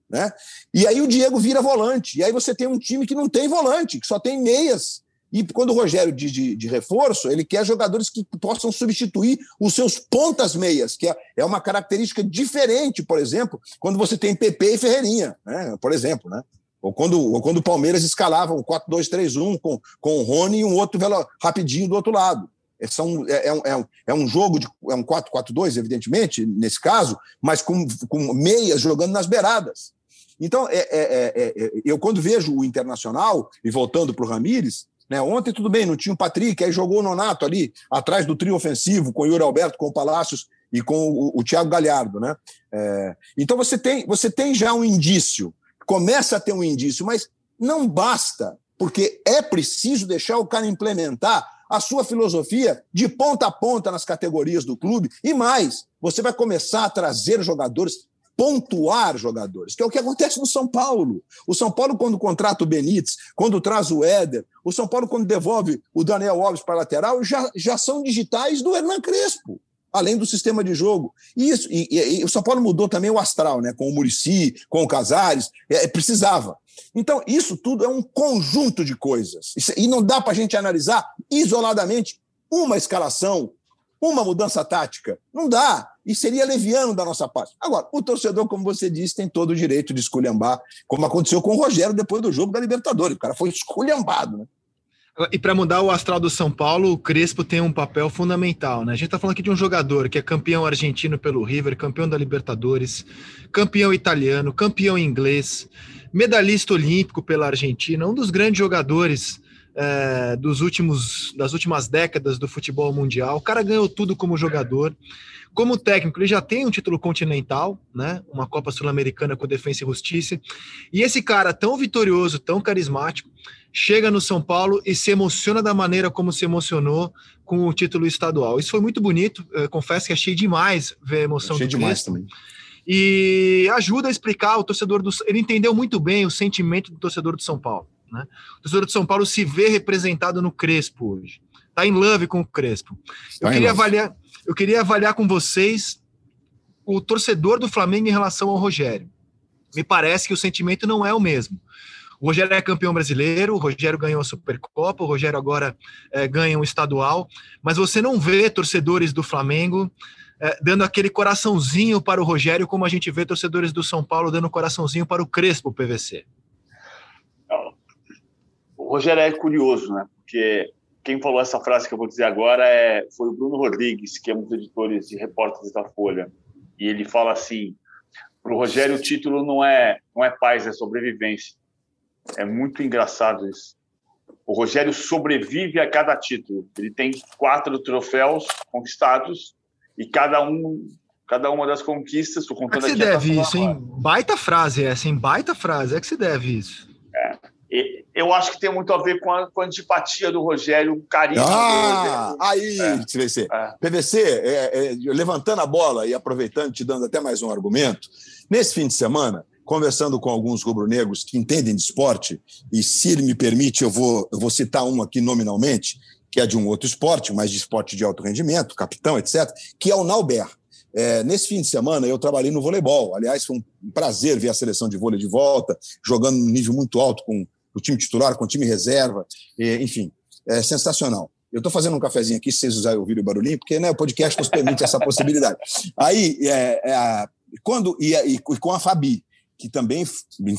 né? E aí o Diego vira volante, e aí você tem um time que não tem volante, que só tem meias. E quando o Rogério diz de, de reforço, ele quer jogadores que possam substituir os seus pontas meias, que é, é uma característica diferente, por exemplo, quando você tem Pepe e Ferreirinha, né? Por exemplo, né? Ou quando, ou quando o Palmeiras escalava um quatro dois três um com, com o Rony e um outro velo, rapidinho do outro lado. São, é, é, um, é um jogo, de, é um quatro quatro dois, evidentemente, nesse caso, mas com, com meias jogando nas beiradas. Então, é, é, é, é, eu quando vejo o Internacional, e voltando para o Ramírez, né, ontem tudo bem, não tinha o Patrick, aí jogou o Nonato ali, atrás do trio ofensivo, com o Yuri Alberto, com o Palacios e com o, o Thiago Galhardo, né? É, então, você tem, você tem já um indício, começa a ter um indício, mas não basta, porque é preciso deixar o cara implementar a sua filosofia de ponta a ponta nas categorias do clube, e mais, você vai começar a trazer jogadores, pontuar jogadores, que é o que acontece no São Paulo. O São Paulo, quando contrata o Benítez, quando traz o Éder, o São Paulo, quando devolve o Daniel Alves para a lateral, já, já são digitais do Hernan Crespo, além do sistema de jogo. E, isso, e, e, e o São Paulo mudou também o astral, né? Com o Muricy, com o Casares, é, precisava. Então, isso tudo é um conjunto de coisas. Isso, e não dá para a gente analisar isoladamente uma escalação, uma mudança tática. Não dá. E seria leviano da nossa parte. Agora, o torcedor, como você disse, tem todo o direito de esculhambar, como aconteceu com o Rogério depois do jogo da Libertadores. O cara foi esculhambado, né? E para mudar o astral do São Paulo, o Crespo tem um papel fundamental, né? A gente está falando aqui de um jogador que é campeão argentino pelo River, campeão da Libertadores, campeão italiano, campeão inglês, medalhista olímpico pela Argentina, um dos grandes jogadores é, dos últimos, das últimas décadas do futebol mundial. O cara ganhou tudo como jogador. Como técnico, ele já tem um título continental, né? Uma Copa Sul-Americana com Defensa e Justiça. E esse cara tão vitorioso, tão carismático, chega no São Paulo e se emociona da maneira como se emocionou com o título estadual. Isso foi muito bonito, confesso que achei demais ver a emoção do demais também. E ajuda a explicar o torcedor do... Ele entendeu muito bem o sentimento do torcedor do São Paulo, né? O torcedor do São Paulo se vê representado no Crespo hoje. Tá em love com o Crespo. Eu tá queria avaliar, eu queria avaliar com vocês o torcedor do Flamengo em relação ao Rogério. Me parece que o sentimento não é o mesmo. O Rogério é campeão brasileiro, o Rogério ganhou a Supercopa, o Rogério agora é, ganha um estadual, mas você não vê torcedores do Flamengo é, dando aquele coraçãozinho para o Rogério como a gente vê torcedores do São Paulo dando coraçãozinho para o Crespo P V C. O Rogério é curioso, né? Porque quem falou essa frase que eu vou dizer agora é, foi o Bruno Rodrigues, que é um dos editores e repórteres da Folha, e ele fala assim: Para o Rogério, o título não é, não é paz, é sobrevivência. É muito engraçado isso. O Rogério sobrevive a cada título. Ele tem quatro troféus conquistados e cada um, cada uma das conquistas... Estou contando aqui. É que se deve isso, hein? Baita frase essa, hein? Baita frase. É que se deve isso. É. E eu acho que tem muito a ver com a, com a antipatia do Rogério, o carinho. Ah, do aí, é. P V C. É. P V C, é, é, levantando a bola e aproveitando, te dando até mais um argumento, nesse fim de semana, conversando com alguns rubro-negros que entendem de esporte, e se ele me permite, eu vou, eu vou citar um aqui nominalmente, que é de um outro esporte, mas de esporte de alto rendimento, capitão, etcétera, que é o Nauber. É, nesse fim de semana eu trabalhei no voleibol. Aliás, foi um prazer ver a seleção de vôlei de volta, jogando num nível muito alto com o time titular, com o time reserva, enfim, é sensacional. Eu estou fazendo um cafezinho aqui, se vocês usarem ouvir o barulhinho, porque né, o podcast nos permite essa possibilidade. Aí, é, é, quando, e, e com a Fabi, que também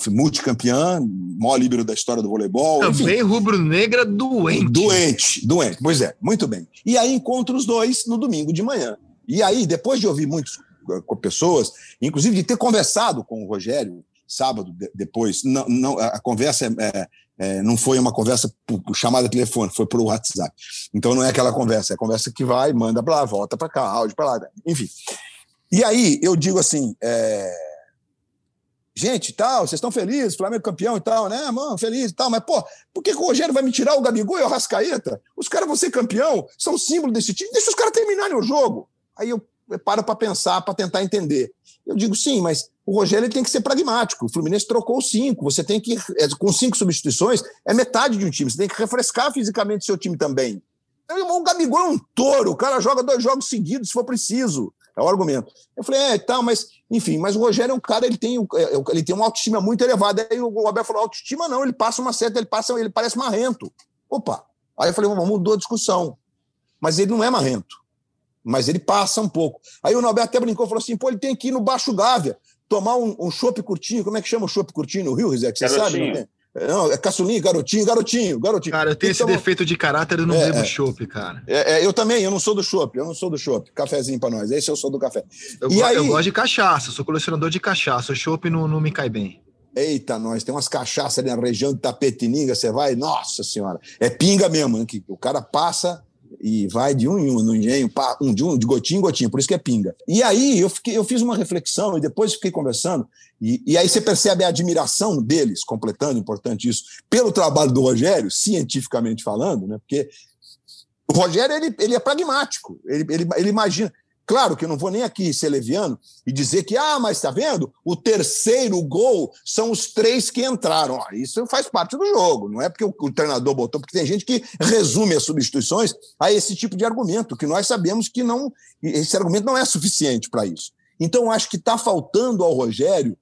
multicampeã, maior líbero da história do voleibol. Também rubro-negra doente. Doente, doente, pois é, muito bem. E aí encontro os dois no domingo de manhã. E aí, depois de ouvir muitas pessoas, inclusive de ter conversado com o Rogério, sábado de, depois, não, não, a conversa é, é, não foi uma conversa por, por chamada telefone, foi por WhatsApp. Então não é aquela conversa, é a conversa que vai, manda para lá, volta para cá, áudio para lá, enfim. E aí eu digo assim, é, gente, tal, vocês estão felizes, Flamengo campeão e tal, né, mano, feliz e tal, mas pô, por que, que o Rogério vai me tirar o Gabigol e o Arrascaeta? Os caras vão ser campeão, são símbolo desse time, deixa os caras terminarem o jogo. Aí eu paro para pensar, para tentar entender. Eu digo, sim, mas o Rogério ele tem que ser pragmático. O Fluminense trocou cinco. Você tem que, com cinco substituições, é metade de um time. Você tem que refrescar fisicamente o seu time também. Então, o Gabigol é um touro. O cara joga dois jogos seguidos, se for preciso. É o argumento. Eu falei, é, tá, mas... Enfim, mas o Rogério é um cara, ele tem, ele tem uma autoestima muito elevada. Aí o Abel falou, autoestima não. Ele passa uma seta, ele, passa, ele parece marrento. Opa! Aí eu falei, mudou a discussão. Mas ele não é marrento. Mas ele passa um pouco. Aí o Norberto até brincou, falou assim, pô, ele tem que ir no Baixo Gávea, tomar um, um chopp curtinho, como é que chama o chopp curtinho no Rio, Rizek? Você garotinho. Sabe? Não, não, é caçulinho, garotinho, garotinho, garotinho. Cara, eu tenho então, esse defeito de caráter, eu não é, bebo é, chopp, cara. É, é, eu também, eu não sou do chopp, eu não sou do chopp. Cafezinho pra nós, esse eu sou do café. Eu, e go- aí... eu gosto de cachaça, sou colecionador de cachaça, o chopp não, não me cai bem. Eita, nós, tem umas cachaças ali na região de Tapetininga, você vai, nossa senhora, é pinga mesmo, né, que o cara passa... E vai de um em um, no engenho, pá, um de um, de gotinha em gotinha, por isso que é pinga. E aí eu, fiquei, eu fiz uma reflexão e depois fiquei conversando, e, e aí você percebe a admiração deles, completando, importante isso, pelo trabalho do Rogério, cientificamente falando, né? Porque o Rogério ele, ele é pragmático, ele, ele, ele imagina. Claro que eu não vou nem aqui ser leviano e dizer que, ah, mas tá vendo? O terceiro gol são os três que entraram. Ó, isso faz parte do jogo, não é porque o, o treinador botou, porque tem gente que resume as substituições a esse tipo de argumento, que nós sabemos que não, esse argumento não é suficiente para isso. Então, acho que está faltando ao Rogério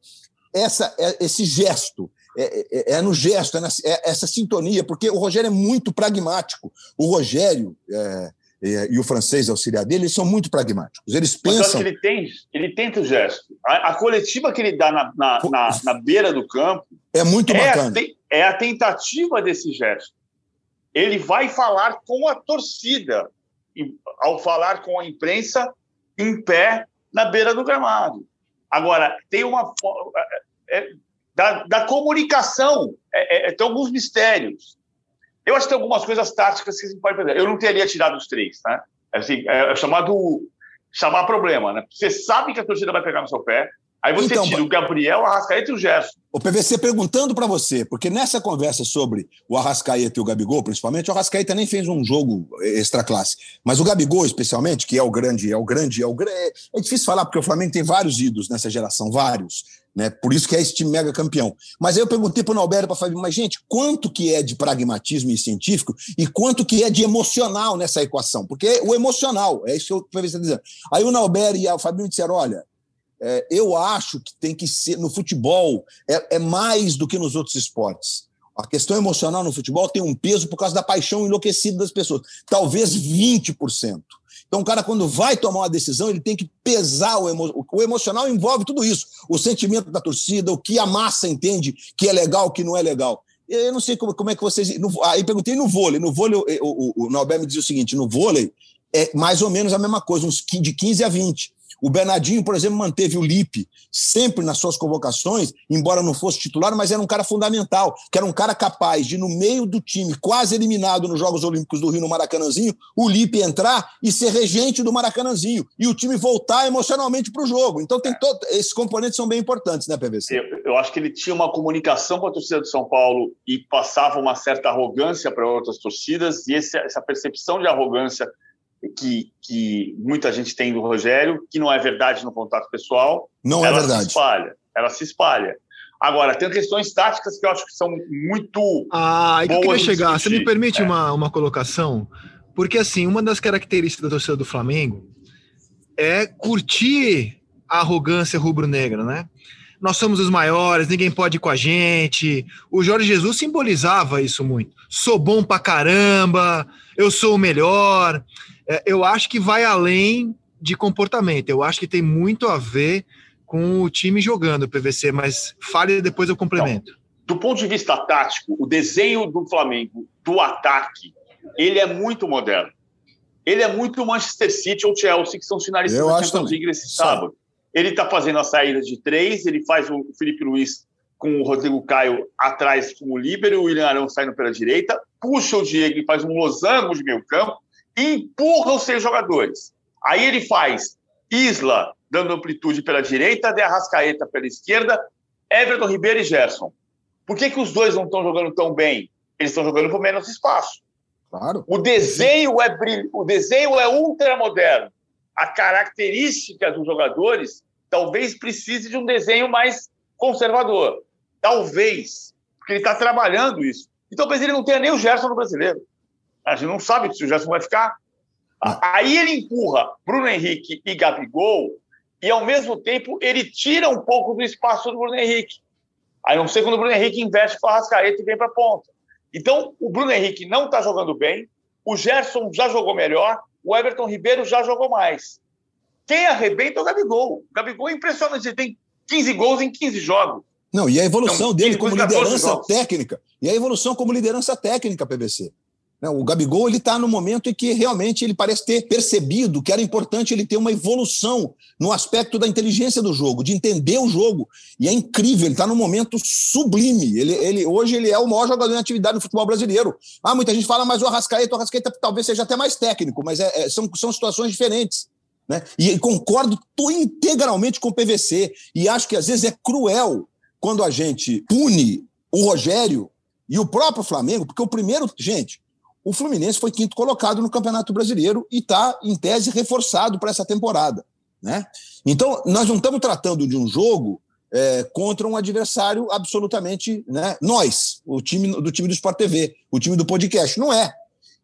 essa, esse gesto, É, é, é no gesto, é, na, é essa sintonia, porque o Rogério é muito pragmático. O Rogério... É, E, e o francês auxiliar dele, eles são muito pragmáticos. Eles pensam... Que ele, tem, ele tenta o gesto. A, a coletiva que ele dá na, na, na, na beira do campo... É muito é bacana. A te, é a tentativa desse gesto. Ele vai falar com a torcida, e, ao falar com a imprensa, em pé, na beira do gramado. Agora, tem uma... É, da, da comunicação, é, é, tem alguns mistérios. Eu acho que tem algumas coisas táticas que você pode fazer. Eu não teria tirado os três, né? Assim, é chamado chamar problema, né? Você sabe que a torcida vai pegar no seu pé, aí você então, tira o Gabriel, o Arrascaeta e o Gerson. O P V C perguntando para você, porque nessa conversa sobre o Arrascaeta e o Gabigol, principalmente, o Arrascaeta nem fez um jogo extra classe, mas o Gabigol, especialmente, que é o grande, é o grande, é o grande... É difícil falar, porque o Flamengo tem vários ídolos nessa geração, vários... Né? Por isso que é esse time mega campeão. Mas aí eu perguntei para o Norberto, para a Fabi, mas gente, quanto que é de pragmatismo e científico e quanto que é de emocional nessa equação? Porque é o emocional, é isso que eu estou dizendo. Aí o Norberto e a Fabi me disseram, olha, é, eu acho que tem que ser, no futebol, é, é mais do que nos outros esportes. A questão emocional no futebol tem um peso por causa da paixão enlouquecida das pessoas. Talvez vinte por cento. Então, o cara, quando vai tomar uma decisão, ele tem que pesar o emocional. O emocional envolve tudo isso. O sentimento da torcida, o que a massa entende que é legal, o que não é legal. Eu não sei como, como é que vocês... No, aí perguntei no vôlei. No vôlei, o, o, o, o Norberto me dizia o seguinte, no vôlei é mais ou menos a mesma coisa, uns de quinze a vinte. O Bernardinho, por exemplo, manteve o Lipe sempre nas suas convocações, embora não fosse titular, mas era um cara fundamental, que era um cara capaz de, no meio do time, quase eliminado nos Jogos Olímpicos do Rio, no Maracanãzinho, o Lipe entrar e ser regente do Maracanãzinho, e o time voltar emocionalmente para o jogo. Então, tem todo... esses componentes são bem importantes, né, P V C? Eu, eu acho que ele tinha uma comunicação com a torcida do São Paulo e passava uma certa arrogância para outras torcidas, e esse, essa percepção de arrogância Que, que muita gente tem do Rogério, que não é verdade no contato pessoal, não é verdade. Se espalha, ela se espalha. Agora, tem questões táticas que eu acho que são muito ah, boas. Eu queria chegar, você me permite é. uma, uma colocação? Porque, assim, uma das características da torcida do Flamengo é curtir a arrogância rubro-negra, né? Nós somos os maiores, ninguém pode ir com a gente. O Jorge Jesus simbolizava isso muito. Sou bom pra caramba, eu sou o melhor. É, eu acho que vai além de comportamento. Eu acho que tem muito a ver com o time jogando o P V C, mas fale e depois eu complemento. Então, do ponto de vista tático, o desenho do Flamengo, do ataque, ele é muito moderno. Ele é muito Manchester City ou Chelsea, que são finalistas da Champions League esse sábado. Ele está fazendo a saída de três, ele faz o Felipe Luiz com o Rodrigo Caio atrás como líbero, o William Arão saindo pela direita, puxa o Diego e faz um losango de meio campo e empurra os seis jogadores. Aí ele faz Isla dando amplitude pela direita, De Arrascaeta pela esquerda, Everton Ribeiro e Gerson. Por que, que os dois não estão jogando tão bem? Eles estão jogando por menos espaço. Claro. O desenho é, o desenho é ultramoderno. A característica dos jogadores talvez precise de um desenho mais conservador. Talvez, porque ele está trabalhando isso. E talvez ele não tenha nem o Gerson no brasileiro. A gente não sabe se o Gerson vai ficar. Aí ele empurra Bruno Henrique e Gabigol e, ao mesmo tempo, ele tira um pouco do espaço do Bruno Henrique. Aí não sei quando o Bruno Henrique inverte com a Arrascaeta e vem para a ponta. Então, o Bruno Henrique não está jogando bem, o Gerson já jogou melhor, o Everton Ribeiro já jogou mais. Quem arrebenta é o Gabigol. O Gabigol é impressionante, ele tem quinze gols em quinze jogos. Não, e a evolução então, dele como liderança técnica. E a evolução como liderança técnica, P V C. O Gabigol está no momento em que realmente ele parece ter percebido que era importante ele ter uma evolução no aspecto da inteligência do jogo, de entender o jogo. E é incrível, ele está num momento sublime. Ele, ele, hoje ele é o maior jogador em atividade no futebol brasileiro. Ah, muita gente fala, mas o Arrascaeta, o Arrascaeta talvez seja até mais técnico, mas é, é, são, são situações diferentes. Né? E concordo tô integralmente com o P V C. E acho que às vezes é cruel quando a gente pune o Rogério e o próprio Flamengo, porque o primeiro, gente... O Fluminense foi quinto colocado no Campeonato Brasileiro e está, em tese, reforçado para essa temporada. Né? Então, nós não estamos tratando de um jogo é, contra um adversário absolutamente... Né, nós, o time do time do Sport T V, o time do podcast. Não é.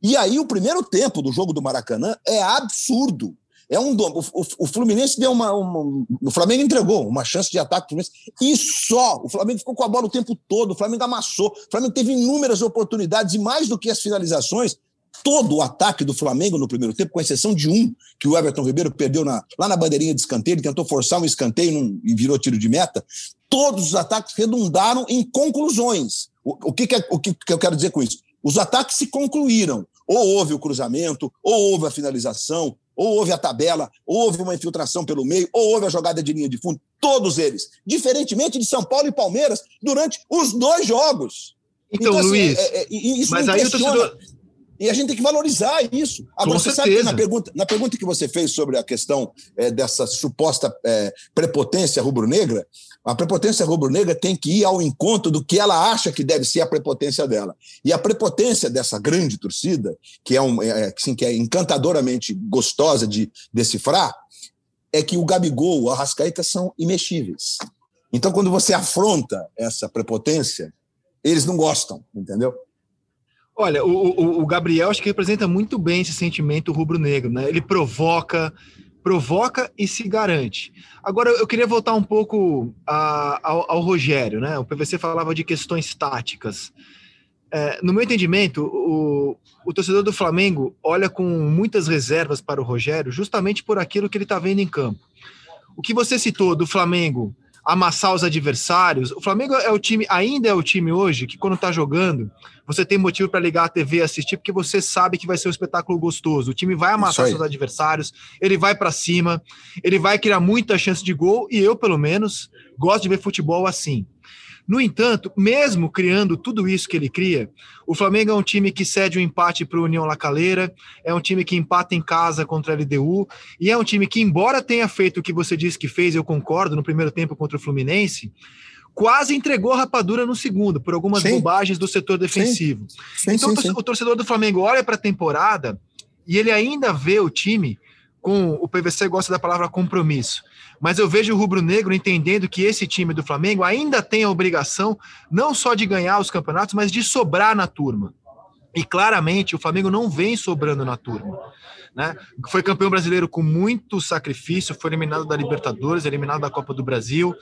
E aí, o primeiro tempo do jogo do Maracanã é absurdo. É um do... o, o Fluminense deu uma, uma... O Flamengo entregou uma chance de ataque pro Fluminense. E só! O Flamengo ficou com a bola o tempo todo. O Flamengo amassou. O Flamengo teve inúmeras oportunidades e mais do que as finalizações, todo o ataque do Flamengo no primeiro tempo, com exceção de um, que o Everton Ribeiro perdeu na, lá na bandeirinha de escanteio, ele tentou forçar um escanteio num, e virou tiro de meta. Todos os ataques redundaram em conclusões. O, o, que, que, é, o que, que eu quero dizer com isso? Os ataques se concluíram. Ou houve o cruzamento, ou houve a finalização, ou houve a tabela, ou houve uma infiltração pelo meio, ou houve a jogada de linha de fundo, todos eles. Diferentemente de São Paulo e Palmeiras, durante os dois jogos. Então, então assim, Luiz, é, é, é, isso mas aí o torcedor... E a gente tem que valorizar isso. Agora, você sabe que na pergunta, na pergunta que você fez sobre a questão é, dessa suposta é, prepotência rubro-negra, a prepotência rubro-negra tem que ir ao encontro do que ela acha que deve ser a prepotência dela. E a prepotência dessa grande torcida, que é, um, é, assim, que é encantadoramente gostosa de decifrar, é que o Gabigol, o Arrascaeta são imexíveis. Então, quando você afronta essa prepotência, eles não gostam, entendeu? Olha, o, o, o Gabriel acho que representa muito bem esse sentimento rubro-negro, né? Ele provoca, provoca e se garante. Agora, eu queria voltar um pouco a, ao, ao Rogério, né? O P V C falava de questões táticas. É, no meu entendimento, o, o torcedor do Flamengo olha com muitas reservas para o Rogério justamente por aquilo que ele está vendo em campo. O que você citou do Flamengo amassar os adversários. O Flamengo é o time, ainda é o time hoje que, quando tá jogando, você tem motivo para ligar a T V e assistir, porque você sabe que vai ser um espetáculo gostoso. O time vai amassar seus adversários, ele vai para cima, ele vai criar muita chance de gol, e eu, pelo menos, gosto de ver futebol assim. No entanto, mesmo criando tudo isso que ele cria, o Flamengo é um time que cede um empate para o União La Calera, é um time que empata em casa contra a L D U, e é um time que, embora tenha feito o que você disse que fez, eu concordo, no primeiro tempo contra o Fluminense, quase entregou a rapadura no segundo, por algumas sim. bobagens do setor defensivo. Sim. Sim, então sim, o torcedor do Flamengo olha para a temporada e ele ainda vê o time com, o P V C gosta da palavra compromisso, mas eu vejo o rubro-negro entendendo que esse time do Flamengo ainda tem a obrigação não só de ganhar os campeonatos, mas de sobrar na turma. E claramente o Flamengo não vem sobrando na turma, né? Foi campeão brasileiro com muito sacrifício, foi eliminado da Libertadores, eliminado da Copa do Brasil,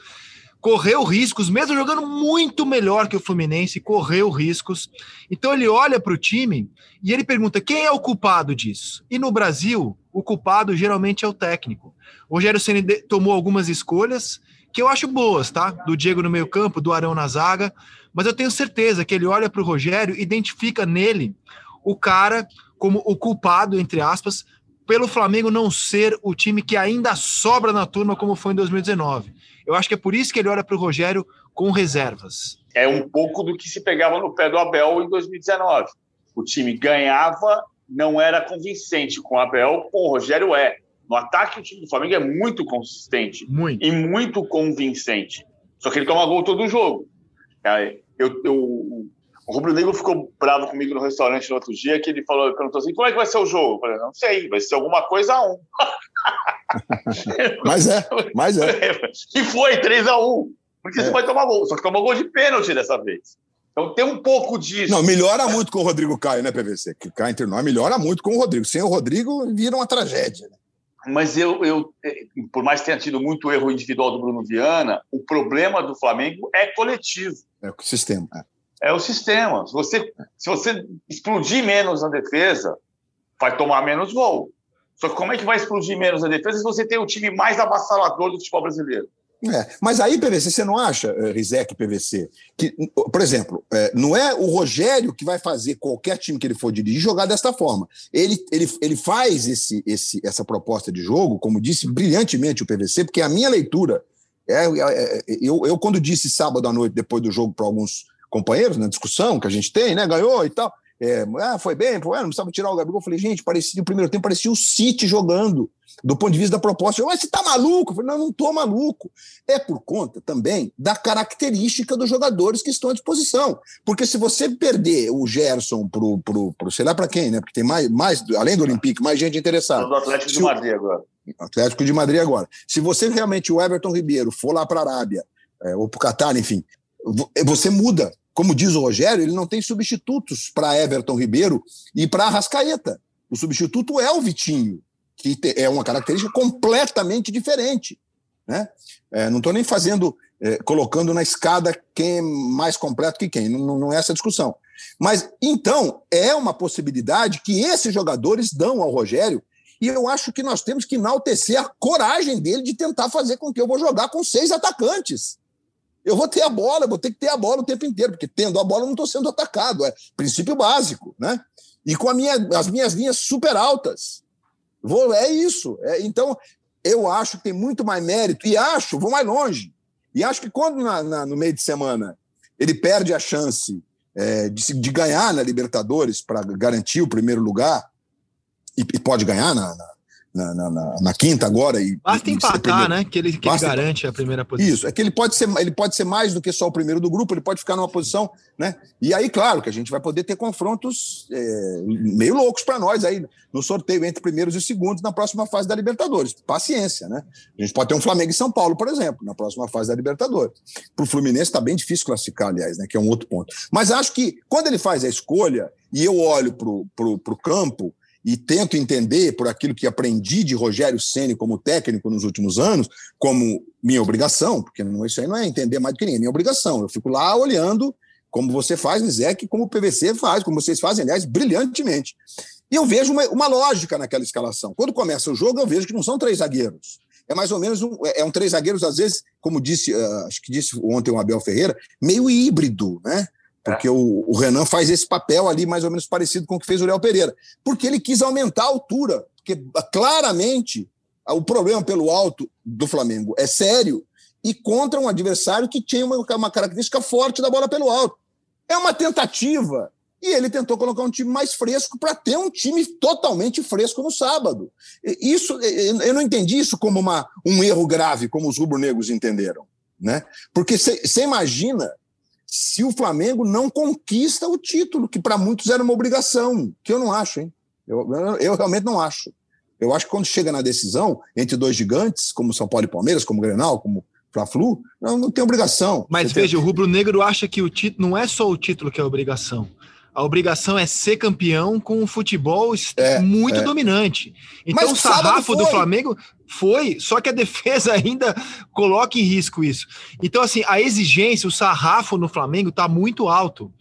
correu riscos, mesmo jogando muito melhor que o Fluminense, correu riscos. Então ele olha para o time e ele pergunta quem é o culpado disso. E no Brasil, o culpado geralmente é o técnico. O Rogério Ceni tomou algumas escolhas que eu acho boas, tá? Do Diego no meio campo, do Arão na zaga, mas eu tenho certeza que ele olha para o Rogério e identifica nele o cara como o culpado, entre aspas, pelo Flamengo não ser o time que ainda sobra na turma como foi em dois mil e dezenove. Eu acho que é por isso que ele olha para o Rogério com reservas. É um pouco do que se pegava no pé do Abel em dois mil e dezenove. O time ganhava, não era convincente com o Abel, com o Rogério é. No ataque, o time do Flamengo é muito consistente muito. e muito convincente. Só que ele toma gol todo o jogo. Eu, eu, o rubro-negro ficou bravo comigo no restaurante no outro dia, que ele falou, perguntou assim, como é que vai ser o jogo? Eu falei, não sei, vai ser alguma coisa a um. mas é, mas é. E foi, três a um. Porque é. Você vai tomar gol. Só que tomou gol de pênalti dessa vez. Então tem um pouco disso. Não, melhora muito com o Rodrigo Caio, né, P V C? Que cá entre nós melhora muito com o Rodrigo. Sem o Rodrigo, vira uma tragédia, né? Mas eu, eu, por mais que tenha tido muito erro individual do Bruno Viana, o problema do Flamengo é coletivo. É o sistema. É, é o sistema. Se você, se você explodir menos na defesa, vai tomar menos gol. Só que como é que vai explodir menos na defesa se você tem o time mais avassalador do futebol brasileiro? É, mas aí, P V C, você não acha, Rizek, P V C, que, por exemplo, não é o Rogério que vai fazer qualquer time que ele for dirigir jogar desta forma. Ele, ele, ele faz esse, esse, essa proposta de jogo, como disse brilhantemente o P V C, porque a minha leitura, é, é, eu, eu quando disse sábado à noite, depois do jogo para alguns companheiros, na discussão que a gente tem, né, ganhou e tal, é, ah, foi bem, foi, não precisava tirar o Gabigol, eu falei, gente, parecia, no primeiro tempo parecia o City jogando, do ponto de vista da proposta. Eu, mas você tá maluco? Eu falei, não, não tô maluco. É por conta também da característica dos jogadores que estão à disposição. Porque se você perder o Gerson pro, pro, pro sei lá para quem, né? Porque tem mais, mais além do Olympique, mais gente interessada. Do Atlético de Madrid agora. Atlético de Madrid agora. Se você realmente, o Everton Ribeiro, for lá para a Arábia, é, ou pro Catar, enfim, você muda. Como diz o Rogério, ele não tem substitutos para Everton Ribeiro e para Arrascaeta. O substituto é o Vitinho, que é uma característica completamente diferente, né? É, não estou nem fazendo, é, colocando na escada quem é mais completo que quem, não, não é essa a discussão. Mas, então, é uma possibilidade que esses jogadores dão ao Rogério, e eu acho que nós temos que enaltecer a coragem dele de tentar fazer com que eu vou jogar com seis atacantes. Eu vou ter a bola, vou ter que ter a bola o tempo inteiro, porque tendo a bola eu não estou sendo atacado, é princípio básico, né? E com a minha, as minhas linhas super altas. Vou, é isso. É, então, eu acho que tem muito mais mérito. E acho, vou mais longe. E acho que quando na, na, no meio de semana ele perde a chance é, de, de ganhar na Libertadores para garantir o primeiro lugar, e, e pode ganhar na, na, na, na, na quinta agora. E, basta e, empatar, primeiro, né? Que ele, que ele garante a primeira posição. Isso. É que ele pode, ser, ele pode ser mais do que só o primeiro do grupo, ele pode ficar numa posição, né? E aí, claro, que a gente vai poder ter confrontos é, meio loucos para nós aí no sorteio entre primeiros e segundos na próxima fase da Libertadores. Paciência, né? A gente pode ter um Flamengo e São Paulo, por exemplo, na próxima fase da Libertadores. Para o Fluminense está bem difícil classificar, aliás, né? Que é um outro ponto. Mas acho que quando ele faz a escolha e eu olho para o campo e tento entender por aquilo que aprendi de Rogério Ceni como técnico nos últimos anos, como minha obrigação, porque não, isso aí não é entender mais do que ninguém, é minha obrigação. Eu fico lá olhando como você faz, Rizek, como o P V C faz, como vocês fazem, aliás, brilhantemente. E eu vejo uma, uma lógica naquela escalação. Quando começa o jogo, eu vejo que não são três zagueiros. É mais ou menos um, é um três zagueiros, às vezes, como disse, uh, acho que disse ontem o Abel Ferreira, meio híbrido, né? Porque é. o, o Renan faz esse papel ali mais ou menos parecido com o que fez o Léo Pereira. Porque ele quis aumentar a altura. Porque claramente o problema pelo alto do Flamengo é sério e contra um adversário que tinha uma, uma característica forte da bola pelo alto. É uma tentativa. E ele tentou colocar um time mais fresco para ter um time totalmente fresco no sábado. Isso, eu não entendi isso como uma, um erro grave, como os rubro-negros entenderam, né? Porque você imagina se o Flamengo não conquista o título, que para muitos era uma obrigação, que eu não acho, hein? Eu, eu, eu realmente não acho. Eu acho que quando chega na decisão, entre dois gigantes, como São Paulo e Palmeiras, como Grenal, como Fla-Flu, não, não tem obrigação. Mas eu veja, tenho... o rubro-negro acha que o título não é só o título que é a obrigação. A obrigação é ser campeão com um futebol é, muito é. dominante. Então o sarrafo do Flamengo foi, só que a defesa ainda coloca em risco isso. Então, assim, a exigência, o sarrafo no Flamengo está muito alto.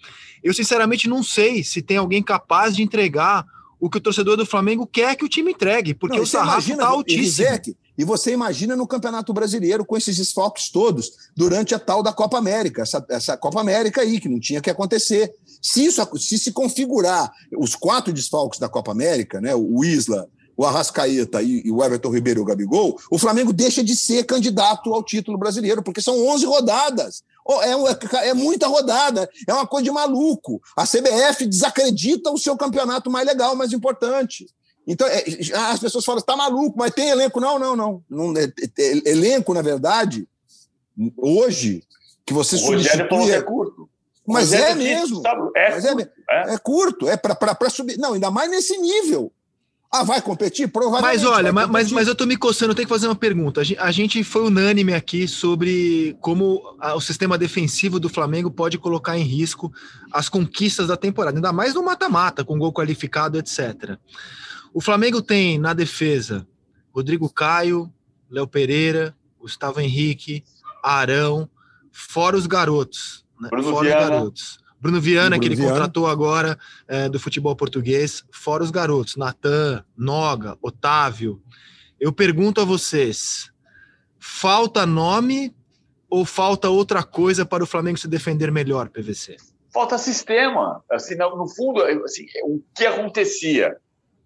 Eu, sinceramente, não sei se tem alguém capaz de entregar o que o torcedor do Flamengo quer que o time entregue, porque não, o sarrafo está altíssimo. Isaac, e você imagina no Campeonato Brasileiro, com esses desfalques todos, durante a tal da Copa América, essa, essa Copa América aí, que não tinha que acontecer. Se, isso, se se configurar os quatro desfalques da Copa América, né, o Isla, o Arrascaeta e, e o Everton Ribeiro e o Gabigol, o Flamengo deixa de ser candidato ao título brasileiro, porque são onze rodadas. É, é muita rodada, é uma coisa de maluco. A C B F desacredita o seu campeonato mais legal, mais importante. Então, é, as pessoas falam, tá maluco, mas tem elenco. Não, não, não. não é, é, elenco, na verdade, hoje, que você substitui... É curto. Mas, mas, é é mesmo, é, mas é mesmo, é, é curto, é para subir, não, ainda mais nesse nível. Ah, vai competir? Provavelmente. Mas olha, mas, mas, mas eu tô me coçando, eu tenho que fazer uma pergunta. A gente foi unânime aqui sobre como o sistema defensivo do Flamengo pode colocar em risco as conquistas da temporada, ainda mais no mata-mata, com gol qualificado, etcétera. O Flamengo tem na defesa Rodrigo Caio, Léo Pereira, Gustavo Henrique, Arão, fora os garotos. Bruno fora Viana. garotos. Bruno Viana, Bruno que ele Viana. contratou agora é, do futebol português, fora os garotos. Natan, Noga, Otávio. Eu pergunto a vocês, falta nome ou falta outra coisa para o Flamengo se defender melhor, P V C? Falta sistema. Assim, no fundo, assim, o que acontecia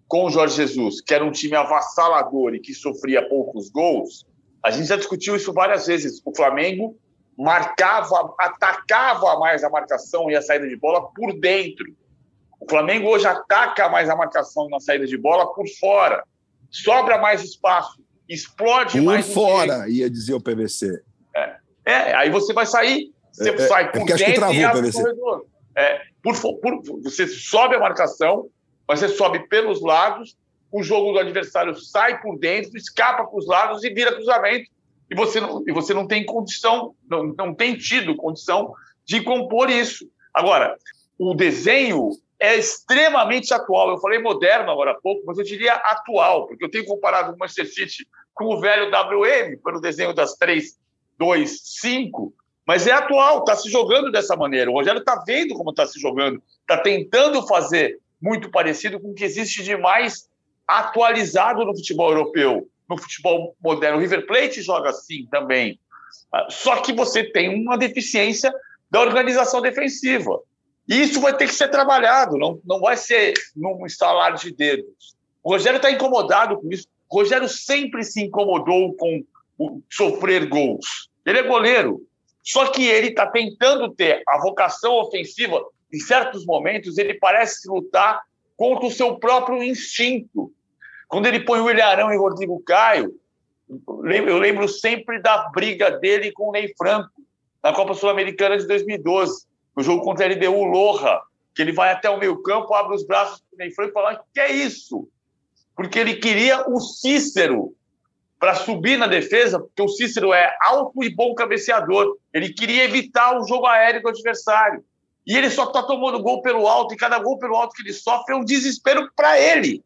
com o Jorge Jesus, que era um time avassalador e que sofria poucos gols, a gente já discutiu isso várias vezes. O Flamengo marcava, atacava mais a marcação e a saída de bola por dentro. O Flamengo hoje ataca mais a marcação na saída de bola por fora. Sobra mais espaço, explode por mais... Por fora, ninguém. Ia dizer o P V C. É, é aí você vai sair, você é, sai é, por dentro travou, e abre o corredor. É, por, por, você sobe a marcação, mas você sobe pelos lados, o jogo do adversário sai por dentro, escapa para os lados e vira cruzamento. E você, não, e você não tem condição, não, não tem tido condição de compor isso. Agora, o desenho é extremamente atual. Eu falei moderno agora há pouco, mas eu diria atual, porque eu tenho comparado o Manchester City com o velho W M, pelo desenho das três, dois, cinco, mas é atual, está se jogando dessa maneira. O Rogério está vendo como está se jogando, está tentando fazer muito parecido com o que existe de mais atualizado no futebol europeu. No futebol moderno, o River Plate joga assim também. Só que você tem uma deficiência da organização defensiva. E isso vai ter que ser trabalhado, não, não vai ser num estalar de dedos. O Rogério está incomodado com isso. O Rogério sempre se incomodou com o sofrer gols. Ele é goleiro. Só que ele está tentando ter a vocação ofensiva. Em certos momentos, ele parece lutar contra o seu próprio instinto. Quando ele põe o Willian e o Rodrigo Caio, eu lembro sempre da briga dele com o Ney Franco, na Copa Sul-Americana de dois mil e doze, no jogo contra a L D U, Loja, que ele vai até o meio campo, abre os braços do Ney Franco e fala, que é isso? Porque ele queria o Cícero para subir na defesa, porque o Cícero é alto e bom cabeceador. Ele queria evitar o jogo aéreo do adversário. E ele só está tomando gol pelo alto, e cada gol pelo alto que ele sofre é um desespero para ele.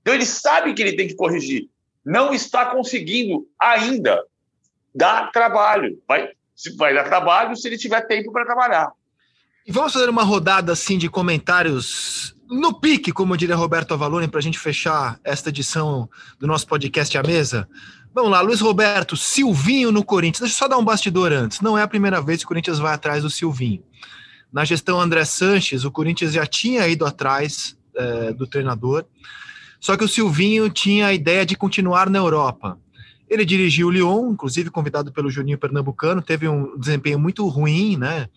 Então, ele sabe que ele tem que corrigir. Não está conseguindo ainda dar trabalho. Vai, vai dar trabalho se ele tiver tempo para trabalhar. E vamos fazer uma rodada assim, de comentários no pique, como diria Roberto Avalone, para a gente fechar esta edição do nosso podcast à mesa. Vamos lá, Luiz Roberto, Silvinho no Corinthians. Deixa eu só dar um bastidor antes. Não é a primeira vez que o Corinthians vai atrás do Silvinho. Na gestão André Sanches, o Corinthians já tinha ido atrás é, do treinador, só que o Silvinho tinha a ideia de continuar na Europa. Ele dirigiu o Lyon, inclusive convidado pelo Juninho Pernambucano, teve um desempenho muito ruim, né?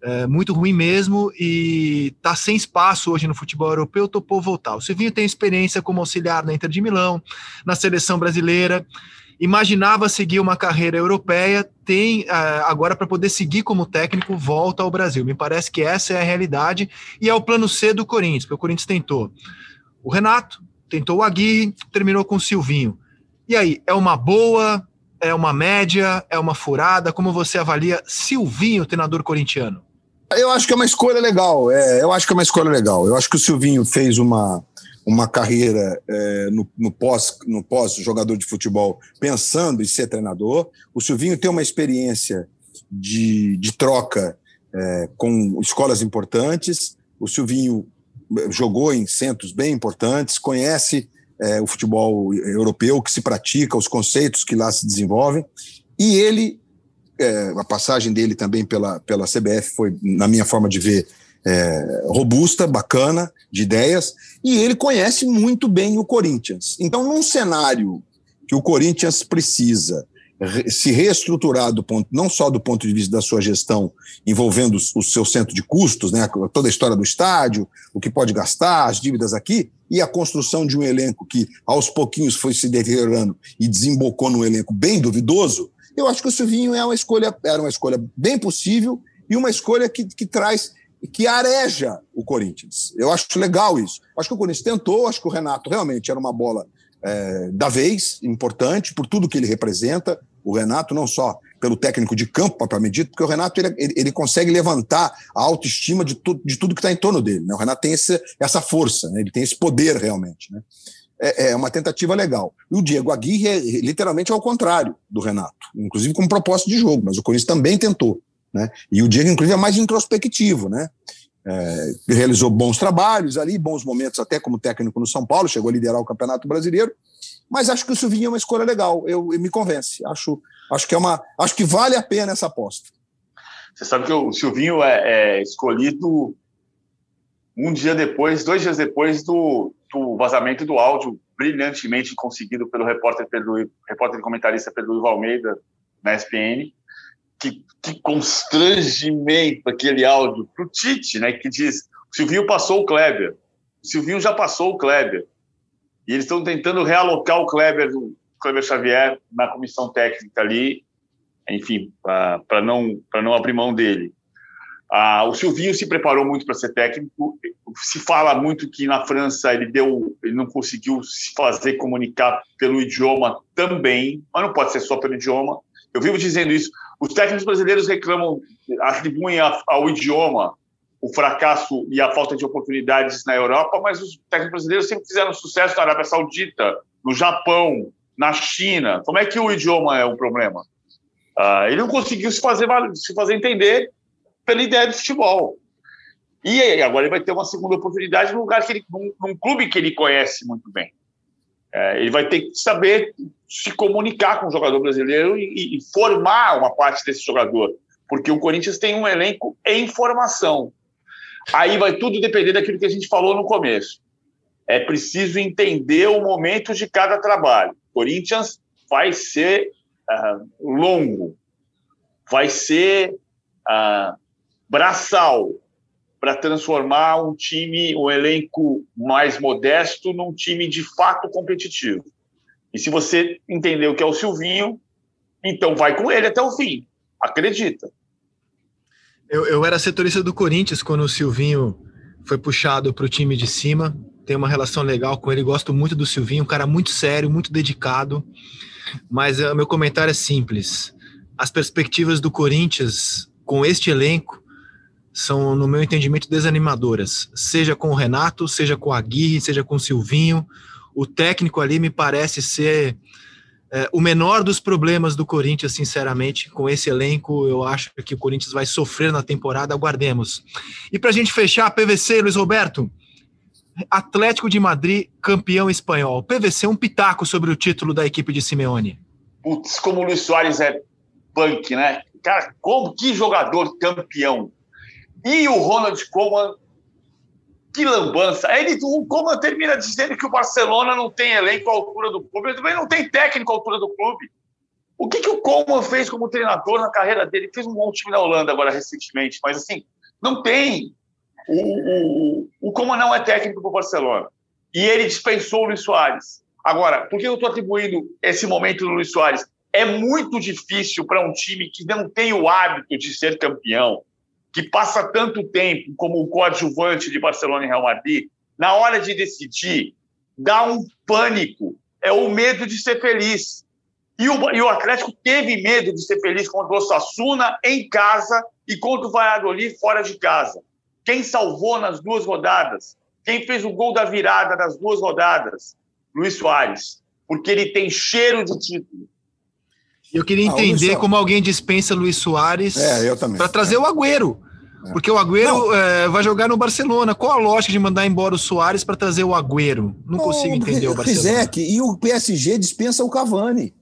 É, muito ruim mesmo, e está sem espaço hoje no futebol europeu, topou voltar. O Silvinho tem experiência como auxiliar na Inter de Milão, na seleção brasileira, imaginava seguir uma carreira europeia, tem agora para poder seguir como técnico, volta ao Brasil. Me parece que essa é a realidade e é o plano C do Corinthians, porque o Corinthians tentou o Renato, tentou o Aguirre, terminou com o Silvinho. E aí, é uma boa, é uma média, é uma furada? Como você avalia Silvinho, treinador corintiano? Eu acho que é uma escolha legal, é, eu acho que é uma escolha legal. Eu acho que o Silvinho fez uma... uma carreira é, no, no pós, no pós jogador de futebol, pensando em ser treinador. O Silvinho tem uma experiência de, de troca é, com escolas importantes. O Silvinho jogou em centros bem importantes, conhece é, o futebol europeu que se pratica, os conceitos que lá se desenvolvem. E ele, é, a passagem dele também pela, pela C B F foi, na minha forma de ver, É, robusta, bacana, de ideias, e ele conhece muito bem o Corinthians. Então, num cenário que o Corinthians precisa se reestruturar do ponto, não só do ponto de vista da sua gestão, envolvendo o seu centro de custos, né, toda a história do estádio, o que pode gastar, as dívidas aqui, e a construção de um elenco que aos pouquinhos foi se deteriorando e desembocou num elenco bem duvidoso, eu acho que o Silvinho é uma escolha, era uma escolha bem possível e uma escolha que, que traz... que areja o Corinthians. Eu acho legal isso. Acho que o Corinthians tentou, acho que o Renato realmente era uma bola é, da vez, importante, por tudo que ele representa, o Renato, não só pelo técnico de campo, propriamente dito, porque o Renato ele, ele consegue levantar a autoestima de, tu, de tudo que está em torno dele. Né? O Renato tem esse, essa força, né? Ele tem esse poder realmente. Né? É, é uma tentativa legal. E o Diego Aguirre é literalmente ao contrário do Renato, inclusive com propósito de jogo, mas o Corinthians também tentou. Né? E o Diego, inclusive, é mais introspectivo, né? É, realizou bons trabalhos ali, bons momentos até como técnico no São Paulo, chegou a liderar o Campeonato Brasileiro, mas acho que o Silvinho é uma escolha legal, eu, eu me convence, acho, acho, que é uma, acho que vale a pena essa aposta. Você sabe que o Silvinho é, é escolhido um dia depois, dois dias depois do, do vazamento do áudio, brilhantemente conseguido pelo repórter, pelo, repórter e comentarista Pedro Ivo Almeida, na E S P N. Que, que constrangimento aquele áudio pro Tite, né, que diz, o Silvinho passou o Kleber, o Silvinho já passou o Kleber, e eles estão tentando realocar o Kleber, o Kleber Xavier na comissão técnica ali, enfim, para não, não abrir mão dele. Ah, o Silvinho se preparou muito para ser técnico, se fala muito que na França ele, deu, ele não conseguiu se fazer comunicar pelo idioma também, mas não pode ser só pelo idioma, eu vivo dizendo isso. Os técnicos brasileiros reclamam, atribuem ao idioma o fracasso e a falta de oportunidades na Europa, mas os técnicos brasileiros sempre fizeram sucesso na Arábia Saudita, no Japão, na China. Como é que o idioma é um problema? Ah, ele não conseguiu se fazer, se fazer entender pela ideia de futebol. E aí, agora ele vai ter uma segunda oportunidade num, lugar que ele, num, num clube que ele conhece muito bem. É, ele vai ter que saber se comunicar com o jogador brasileiro e, e formar uma parte desse jogador, porque o Corinthians tem um elenco em formação. Aí vai tudo depender daquilo que a gente falou no começo. É preciso entender o momento de cada trabalho. O Corinthians vai ser uh, longo, vai ser uh, braçal, para transformar um time, um elenco mais modesto num time de fato competitivo. E se você entender o que é o Silvinho, então vai com ele até o fim. Acredita. Eu, eu era setorista do Corinthians quando o Silvinho foi puxado para o time de cima. Tenho uma relação legal com ele, gosto muito do Silvinho, um cara muito sério, muito dedicado. Mas uh, meu comentário é simples. As perspectivas do Corinthians com este elenco são, no meu entendimento, desanimadoras, seja com o Renato, seja com o Aguirre, seja com o Silvinho. O técnico ali me parece ser é, o menor dos problemas do Corinthians, sinceramente. Com esse elenco, eu acho que o Corinthians vai sofrer na temporada, aguardemos. E para a gente fechar, P V C, Luiz Roberto, Atlético de Madrid, campeão espanhol. P V C, um pitaco sobre o título da equipe de Simeone. Putz, como o Luiz Soares é punk, né? Cara, como, que jogador campeão. E o Ronald Koeman, que lambança. Ele, o Koeman termina dizendo que o Barcelona não tem elenco à altura do clube, ele também não tem técnico à altura do clube. O que, que o Koeman fez como treinador na carreira dele? Ele fez um bom time na Holanda agora recentemente, mas assim, não tem. O, o, o Koeman não é técnico para o Barcelona. E ele dispensou o Luiz Soares. Agora, por que eu estou atribuindo esse momento do Luiz Soares? É muito difícil para um time que não tem o hábito de ser campeão, que passa tanto tempo como o coadjuvante de Barcelona e Real Madrid, na hora de decidir, dá um pânico, é o medo de ser feliz. E o, e o Atlético teve medo de ser feliz contra o Osasuna em casa e contra o Valladolid fora de casa. Quem salvou nas duas rodadas? Quem fez o gol da virada nas duas rodadas? Luiz Soares. Porque ele tem cheiro de título. Eu queria entender ah, como alguém dispensa Luiz Soares é, para trazer é. o Agüero. É. Porque o Agüero é, vai jogar no Barcelona. Qual a lógica de mandar embora o Soares para trazer o Agüero? Não, não consigo entender o Barcelona. Rizek, e o P S G dispensa o Cavani.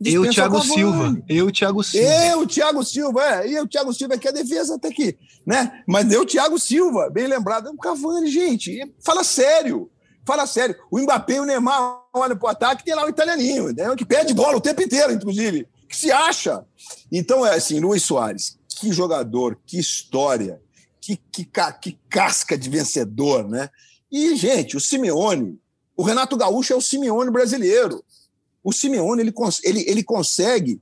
Dispensa eu, Thiago o Cavani. Silva. Eu, Thiago Silva. Eu, Thiago Silva. É, e o Thiago Silva que é a defesa até aqui. Né? Mas eu, Thiago Silva, bem lembrado. É o Cavani, gente. Fala sério. Fala sério, o Mbappé e o Neymar olham pro ataque, tem lá o italianinho, né, que perde bola o tempo inteiro, inclusive, que se acha. Então, é assim, Luiz Soares, que jogador, que história, que, que, que casca de vencedor, né? E, gente, o Simeone, o Renato Gaúcho é o Simeone brasileiro. O Simeone, ele, ele, ele consegue,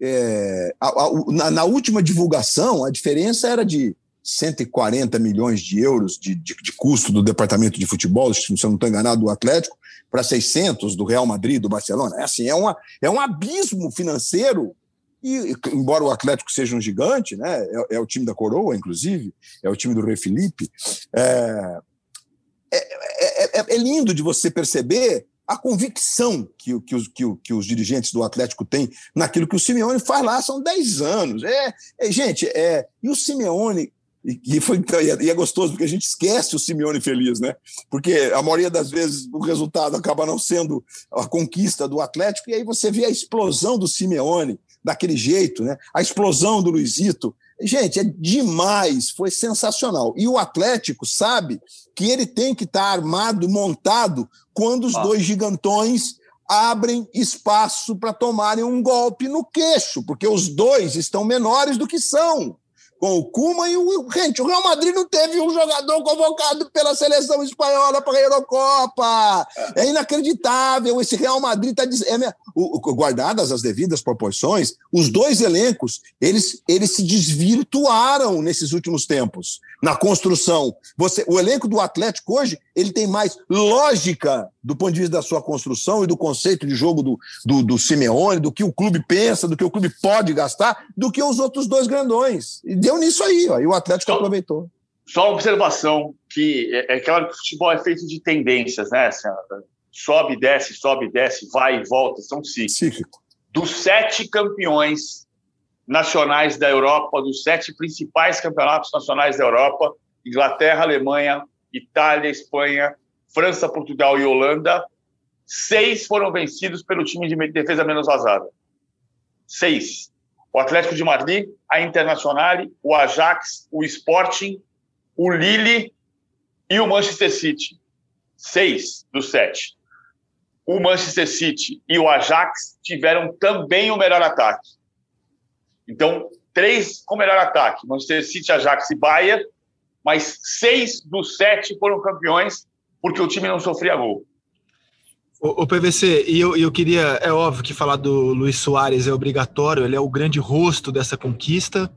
é, a, a, na, na última divulgação, a diferença era de cento e quarenta milhões de euros de, de, de custo do departamento de futebol, se eu não estou enganado, do Atlético, para seiscentos do Real Madrid, do Barcelona. É, assim, é, uma, é um abismo financeiro, e embora o Atlético seja um gigante, né, é, é o time da coroa, inclusive, é o time do Rei Felipe, é, é, é, é lindo de você perceber a convicção que, que, os, que, que os dirigentes do Atlético têm naquilo que o Simeone faz lá, são dez anos. É, é, gente, é, e o Simeone... E, foi, e é gostoso, porque a gente esquece o Simeone feliz, né? Porque a maioria das vezes o resultado acaba não sendo a conquista do Atlético, e aí você vê a explosão do Simeone, daquele jeito, né? A explosão do Luizito. Gente, é demais, foi sensacional. E o Atlético sabe que ele tem que estar armado, montado, quando os ah. dois gigantões abrem espaço para tomarem um golpe no queixo, porque os dois estão menores do que são. Com o Koeman e o... Gente, o Real Madrid não teve um jogador convocado pela seleção espanhola para a Eurocopa. É inacreditável. Esse Real Madrid está dizendo... É, guardadas as devidas proporções, os dois elencos, eles, eles se desvirtuaram nesses últimos tempos, na construção. Você, o elenco do Atlético hoje, ele tem mais lógica do ponto de vista da sua construção e do conceito de jogo do, do, do Simeone, do que o clube pensa, do que o clube pode gastar, do que os outros dois grandões. E deu nisso aí, ó, e o Atlético só, aproveitou. Só uma observação, que é, é claro que o futebol é feito de tendências, né, senhora? Sobe, desce, sobe, desce, vai e volta, são cíclicos. Dos sete campeões nacionais da Europa, dos sete principais campeonatos nacionais da Europa, Inglaterra, Alemanha, Itália, Espanha, França, Portugal e Holanda, seis foram vencidos pelo time de defesa menos vazada. Seis. O Atlético de Madrid, a Internacional, o Ajax, o Sporting, o Lille e o Manchester City. Seis dos sete. O Manchester City e o Ajax tiveram também o melhor ataque. Então, três com o melhor ataque. Manchester City, Ajax e Bayern. Mas seis dos sete foram campeões porque o time não sofria gol. O, o P V C, e eu, eu queria... É óbvio que falar do Luiz Soares é obrigatório. Ele é o grande rosto dessa conquista.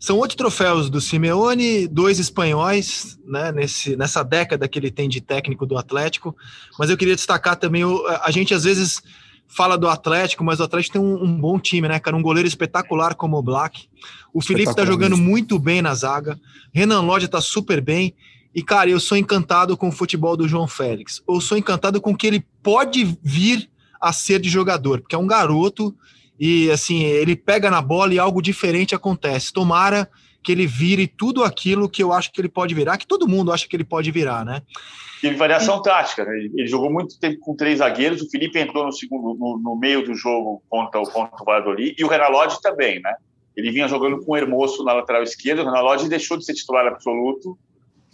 São oito troféus do Simeone, dois espanhóis, né, nesse, nessa década que ele tem de técnico do Atlético. Mas eu queria destacar também, o, a gente às vezes fala do Atlético, mas o Atlético tem um, um bom time, né, cara? Um goleiro espetacular como o Black. O Felipe tá jogando muito bem na zaga. Renan Lodge tá super bem. E, cara, eu sou encantado com o futebol do João Félix. Eu sou encantado com o que ele pode vir a ser de jogador, porque é um garoto... E, assim, ele pega na bola e algo diferente acontece. Tomara que ele vire tudo aquilo que eu acho que ele pode virar, que todo mundo acha que ele pode virar, né? Teve variação e... tática, né? Ele jogou muito tempo com três zagueiros, o Felipe entrou no segundo, no, no meio do jogo contra o contra o Valladolid, e o Renan Lodge também, né? Ele vinha jogando com o Hermoso na lateral esquerda, o Renan Lodge deixou de ser titular absoluto.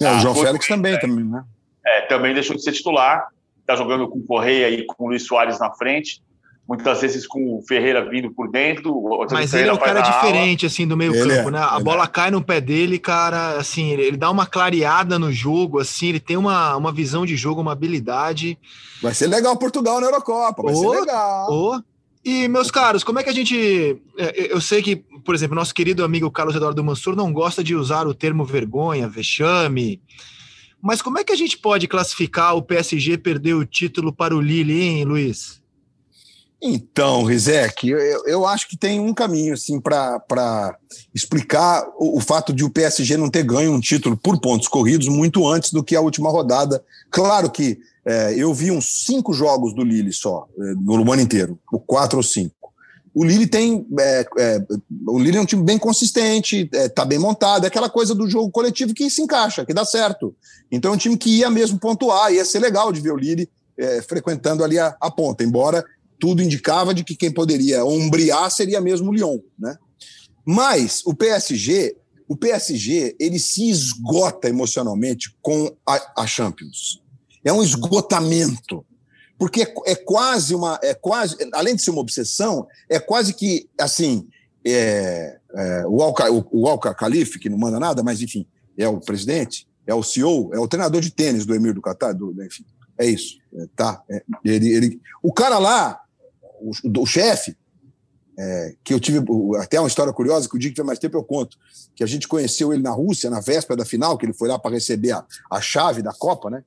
É, o João Félix também, né? também, né? É, também deixou de ser titular, está jogando com o Correia e com o Luiz Soares na frente, muitas vezes com o Ferreira vindo por dentro. Mas ele é um cara diferente, assim, do meio campo, né? A bola cai no pé dele, cara, assim, ele, ele dá uma clareada no jogo, assim, ele tem uma, uma visão de jogo, uma habilidade. Vai ser legal Portugal na Eurocopa, vai ser legal. Oh. E, meus caros, como é que a gente... Eu sei que, por exemplo, nosso querido amigo Carlos Eduardo Mansur não gosta de usar o termo vergonha, vexame... Mas como é que a gente pode classificar o P S G perder o título para o Lille, hein, Luiz? Então, Rizek, eu, eu acho que tem um caminho assim, para explicar o, o fato de o P S G não ter ganho um título por pontos corridos muito antes do que a última rodada. Claro que é, eu vi uns cinco jogos do Lille só, é, no ano inteiro, quatro ou cinco. O Lille tem. É, é, o Lille é um time bem consistente, está é, bem montado, é aquela coisa do jogo coletivo que se encaixa, que dá certo. Então é um time que ia mesmo pontuar, ia ser legal de ver o Lille é, frequentando ali a, a ponta, embora tudo indicava de que quem poderia ombrear seria mesmo o Lyon, né? Mas o P S G, o P S G ele se esgota emocionalmente com a, a Champions. É um esgotamento. Porque é quase uma, é quase, além de ser uma obsessão, é quase que, assim, é, é, o Al-Khalifa, o, o Al-Khalifa, que não manda nada, mas, enfim, é o presidente, é o C E O, é o treinador de tênis do Emir do Catar, do, enfim, é isso, é, tá? É, ele, ele, o cara lá, o, o chefe, é, que eu tive até uma história curiosa, que o dia que tiver mais tempo eu conto, que a gente conheceu ele na Rússia, na véspera da final, que ele foi lá para receber a, a chave da Copa, né?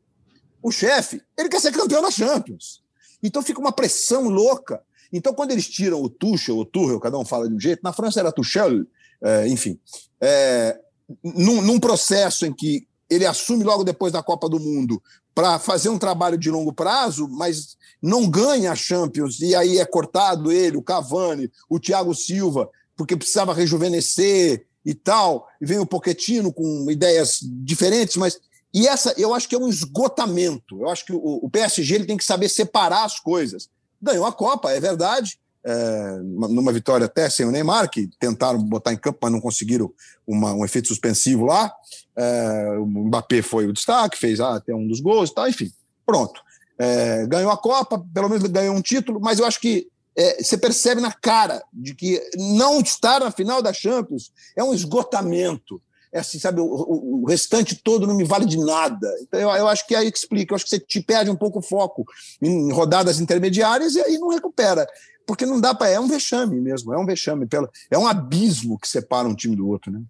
O chefe, ele quer ser campeão da Champions. Então fica uma pressão louca. Então quando eles tiram o Tuchel, o Tuchel, cada um fala de um jeito, na França era Tuchel, é, enfim, é, num, num processo em que ele assume logo depois da Copa do Mundo para fazer um trabalho de longo prazo, mas não ganha a Champions, e aí é cortado ele, o Cavani, o Thiago Silva, porque precisava rejuvenescer e tal, e vem o Pochettino com ideias diferentes, mas... E essa, eu acho que é um esgotamento. Eu acho que o, o P S G ele tem que saber separar as coisas. Ganhou a Copa, é verdade, é, numa vitória até sem o Neymar, que tentaram botar em campo, mas não conseguiram uma, um efeito suspensivo lá. É, o Mbappé foi o destaque, fez ah, até um dos gols e tal, enfim, pronto. É, ganhou a Copa, pelo menos ganhou um título, mas eu acho que é, você percebe na cara de que não estar na final da Champions é um esgotamento. É assim, sabe, o, o, o restante todo não me vale de nada. Então, eu, eu acho que é aí que explica. Eu acho que você te perde um pouco o foco em rodadas intermediárias e aí não recupera. Porque não dá para. É um vexame mesmo, é um vexame. Pela, é um abismo que separa um time do outro, né?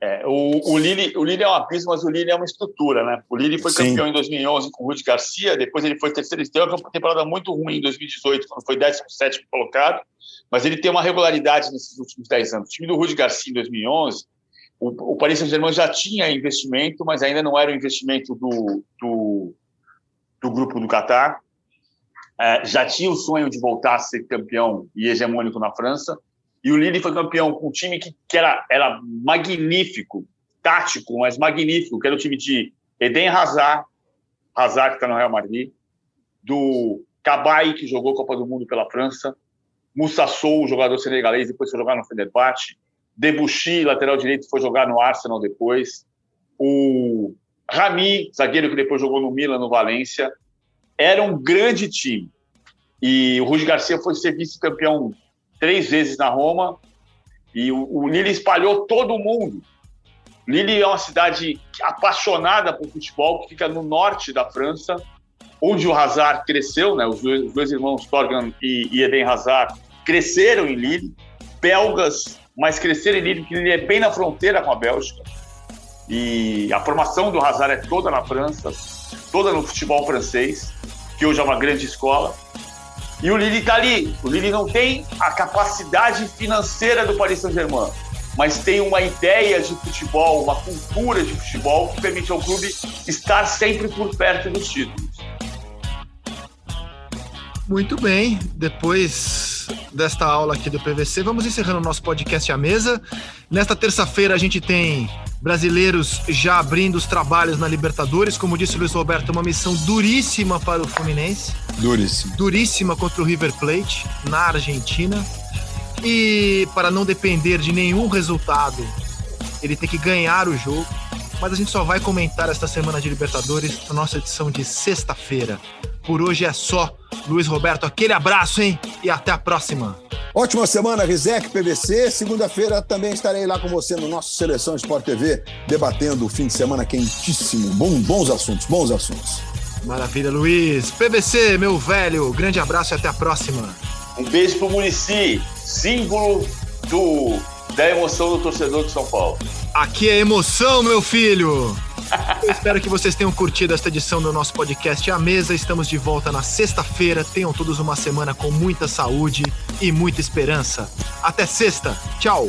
É, o, o, Lille, o Lille é um abismo, mas o Lille é uma estrutura, né? O Lille foi Sim. campeão em dois mil e onze com o Rudi Garcia, depois ele foi terceiro estrela, uma temporada muito ruim em dois mil e dezoito, quando foi décimo sétimo colocado, mas ele tem uma regularidade nesses últimos dez anos. O time do Rudi Garcia em dois mil e onze. O Paris Saint-Germain já tinha investimento, mas ainda não era o investimento do, do, do grupo do Qatar. É, já tinha o sonho de voltar a ser campeão e hegemônico na França. E o Lille foi campeão com um time que, que era, era magnífico, tático, mas magnífico, que era o time de Eden Hazard, Hazard que está no Real Madrid, do Cabaye, que jogou a Copa do Mundo pela França, Moussa Sow, jogador senegalês, depois foi jogar no Fenerbahçe, Debuchy, lateral direito, foi jogar no Arsenal depois. O Rami, zagueiro que depois jogou no Milan, no Valência. Era um grande time. E o Rudi Garcia foi ser vice-campeão três vezes na Roma. E o, o Lille espalhou todo mundo. Lille é uma cidade apaixonada por futebol, que fica no norte da França, onde o Hazard cresceu, né? Os dois, os dois irmãos, Thorgan e, e Eden Hazard, cresceram em Lille. Belgas... mas crescer em Lille, porque ele é bem na fronteira com a Bélgica, e a formação do Hazard é toda na França, toda no futebol francês, que hoje é uma grande escola, e o Lille está ali. O Lille não tem a capacidade financeira do Paris Saint-Germain, mas tem uma ideia de futebol, uma cultura de futebol que permite ao clube estar sempre por perto dos títulos. Muito bem, depois... desta aula aqui do P V C. Vamos encerrando o nosso podcast à mesa. Nesta terça-feira a gente tem brasileiros já abrindo os trabalhos na Libertadores. Como disse o Luiz Roberto, uma missão duríssima para o Fluminense. Duríssima. Duríssima contra o River Plate, na Argentina. E para não depender de nenhum resultado, ele tem que ganhar o jogo. Mas a gente só vai comentar esta semana de Libertadores na nossa edição de sexta-feira. Por hoje é só, Luiz Roberto. Aquele abraço, hein? E até a próxima. Ótima semana, Rizek, P V C. Segunda-feira também estarei lá com você no nosso Seleção Sport T V, debatendo o fim de semana quentíssimo. Bom, bons assuntos, bons assuntos. Maravilha, Luiz. P V C, meu velho, grande abraço e até a próxima. Um beijo pro Muricy, símbolo do... da emoção do torcedor de São Paulo. Aqui é emoção, meu filho! Eu espero que vocês tenham curtido esta edição do nosso podcast à mesa. Estamos de volta na sexta-feira. Tenham todos uma semana com muita saúde e muita esperança. Até sexta. Tchau!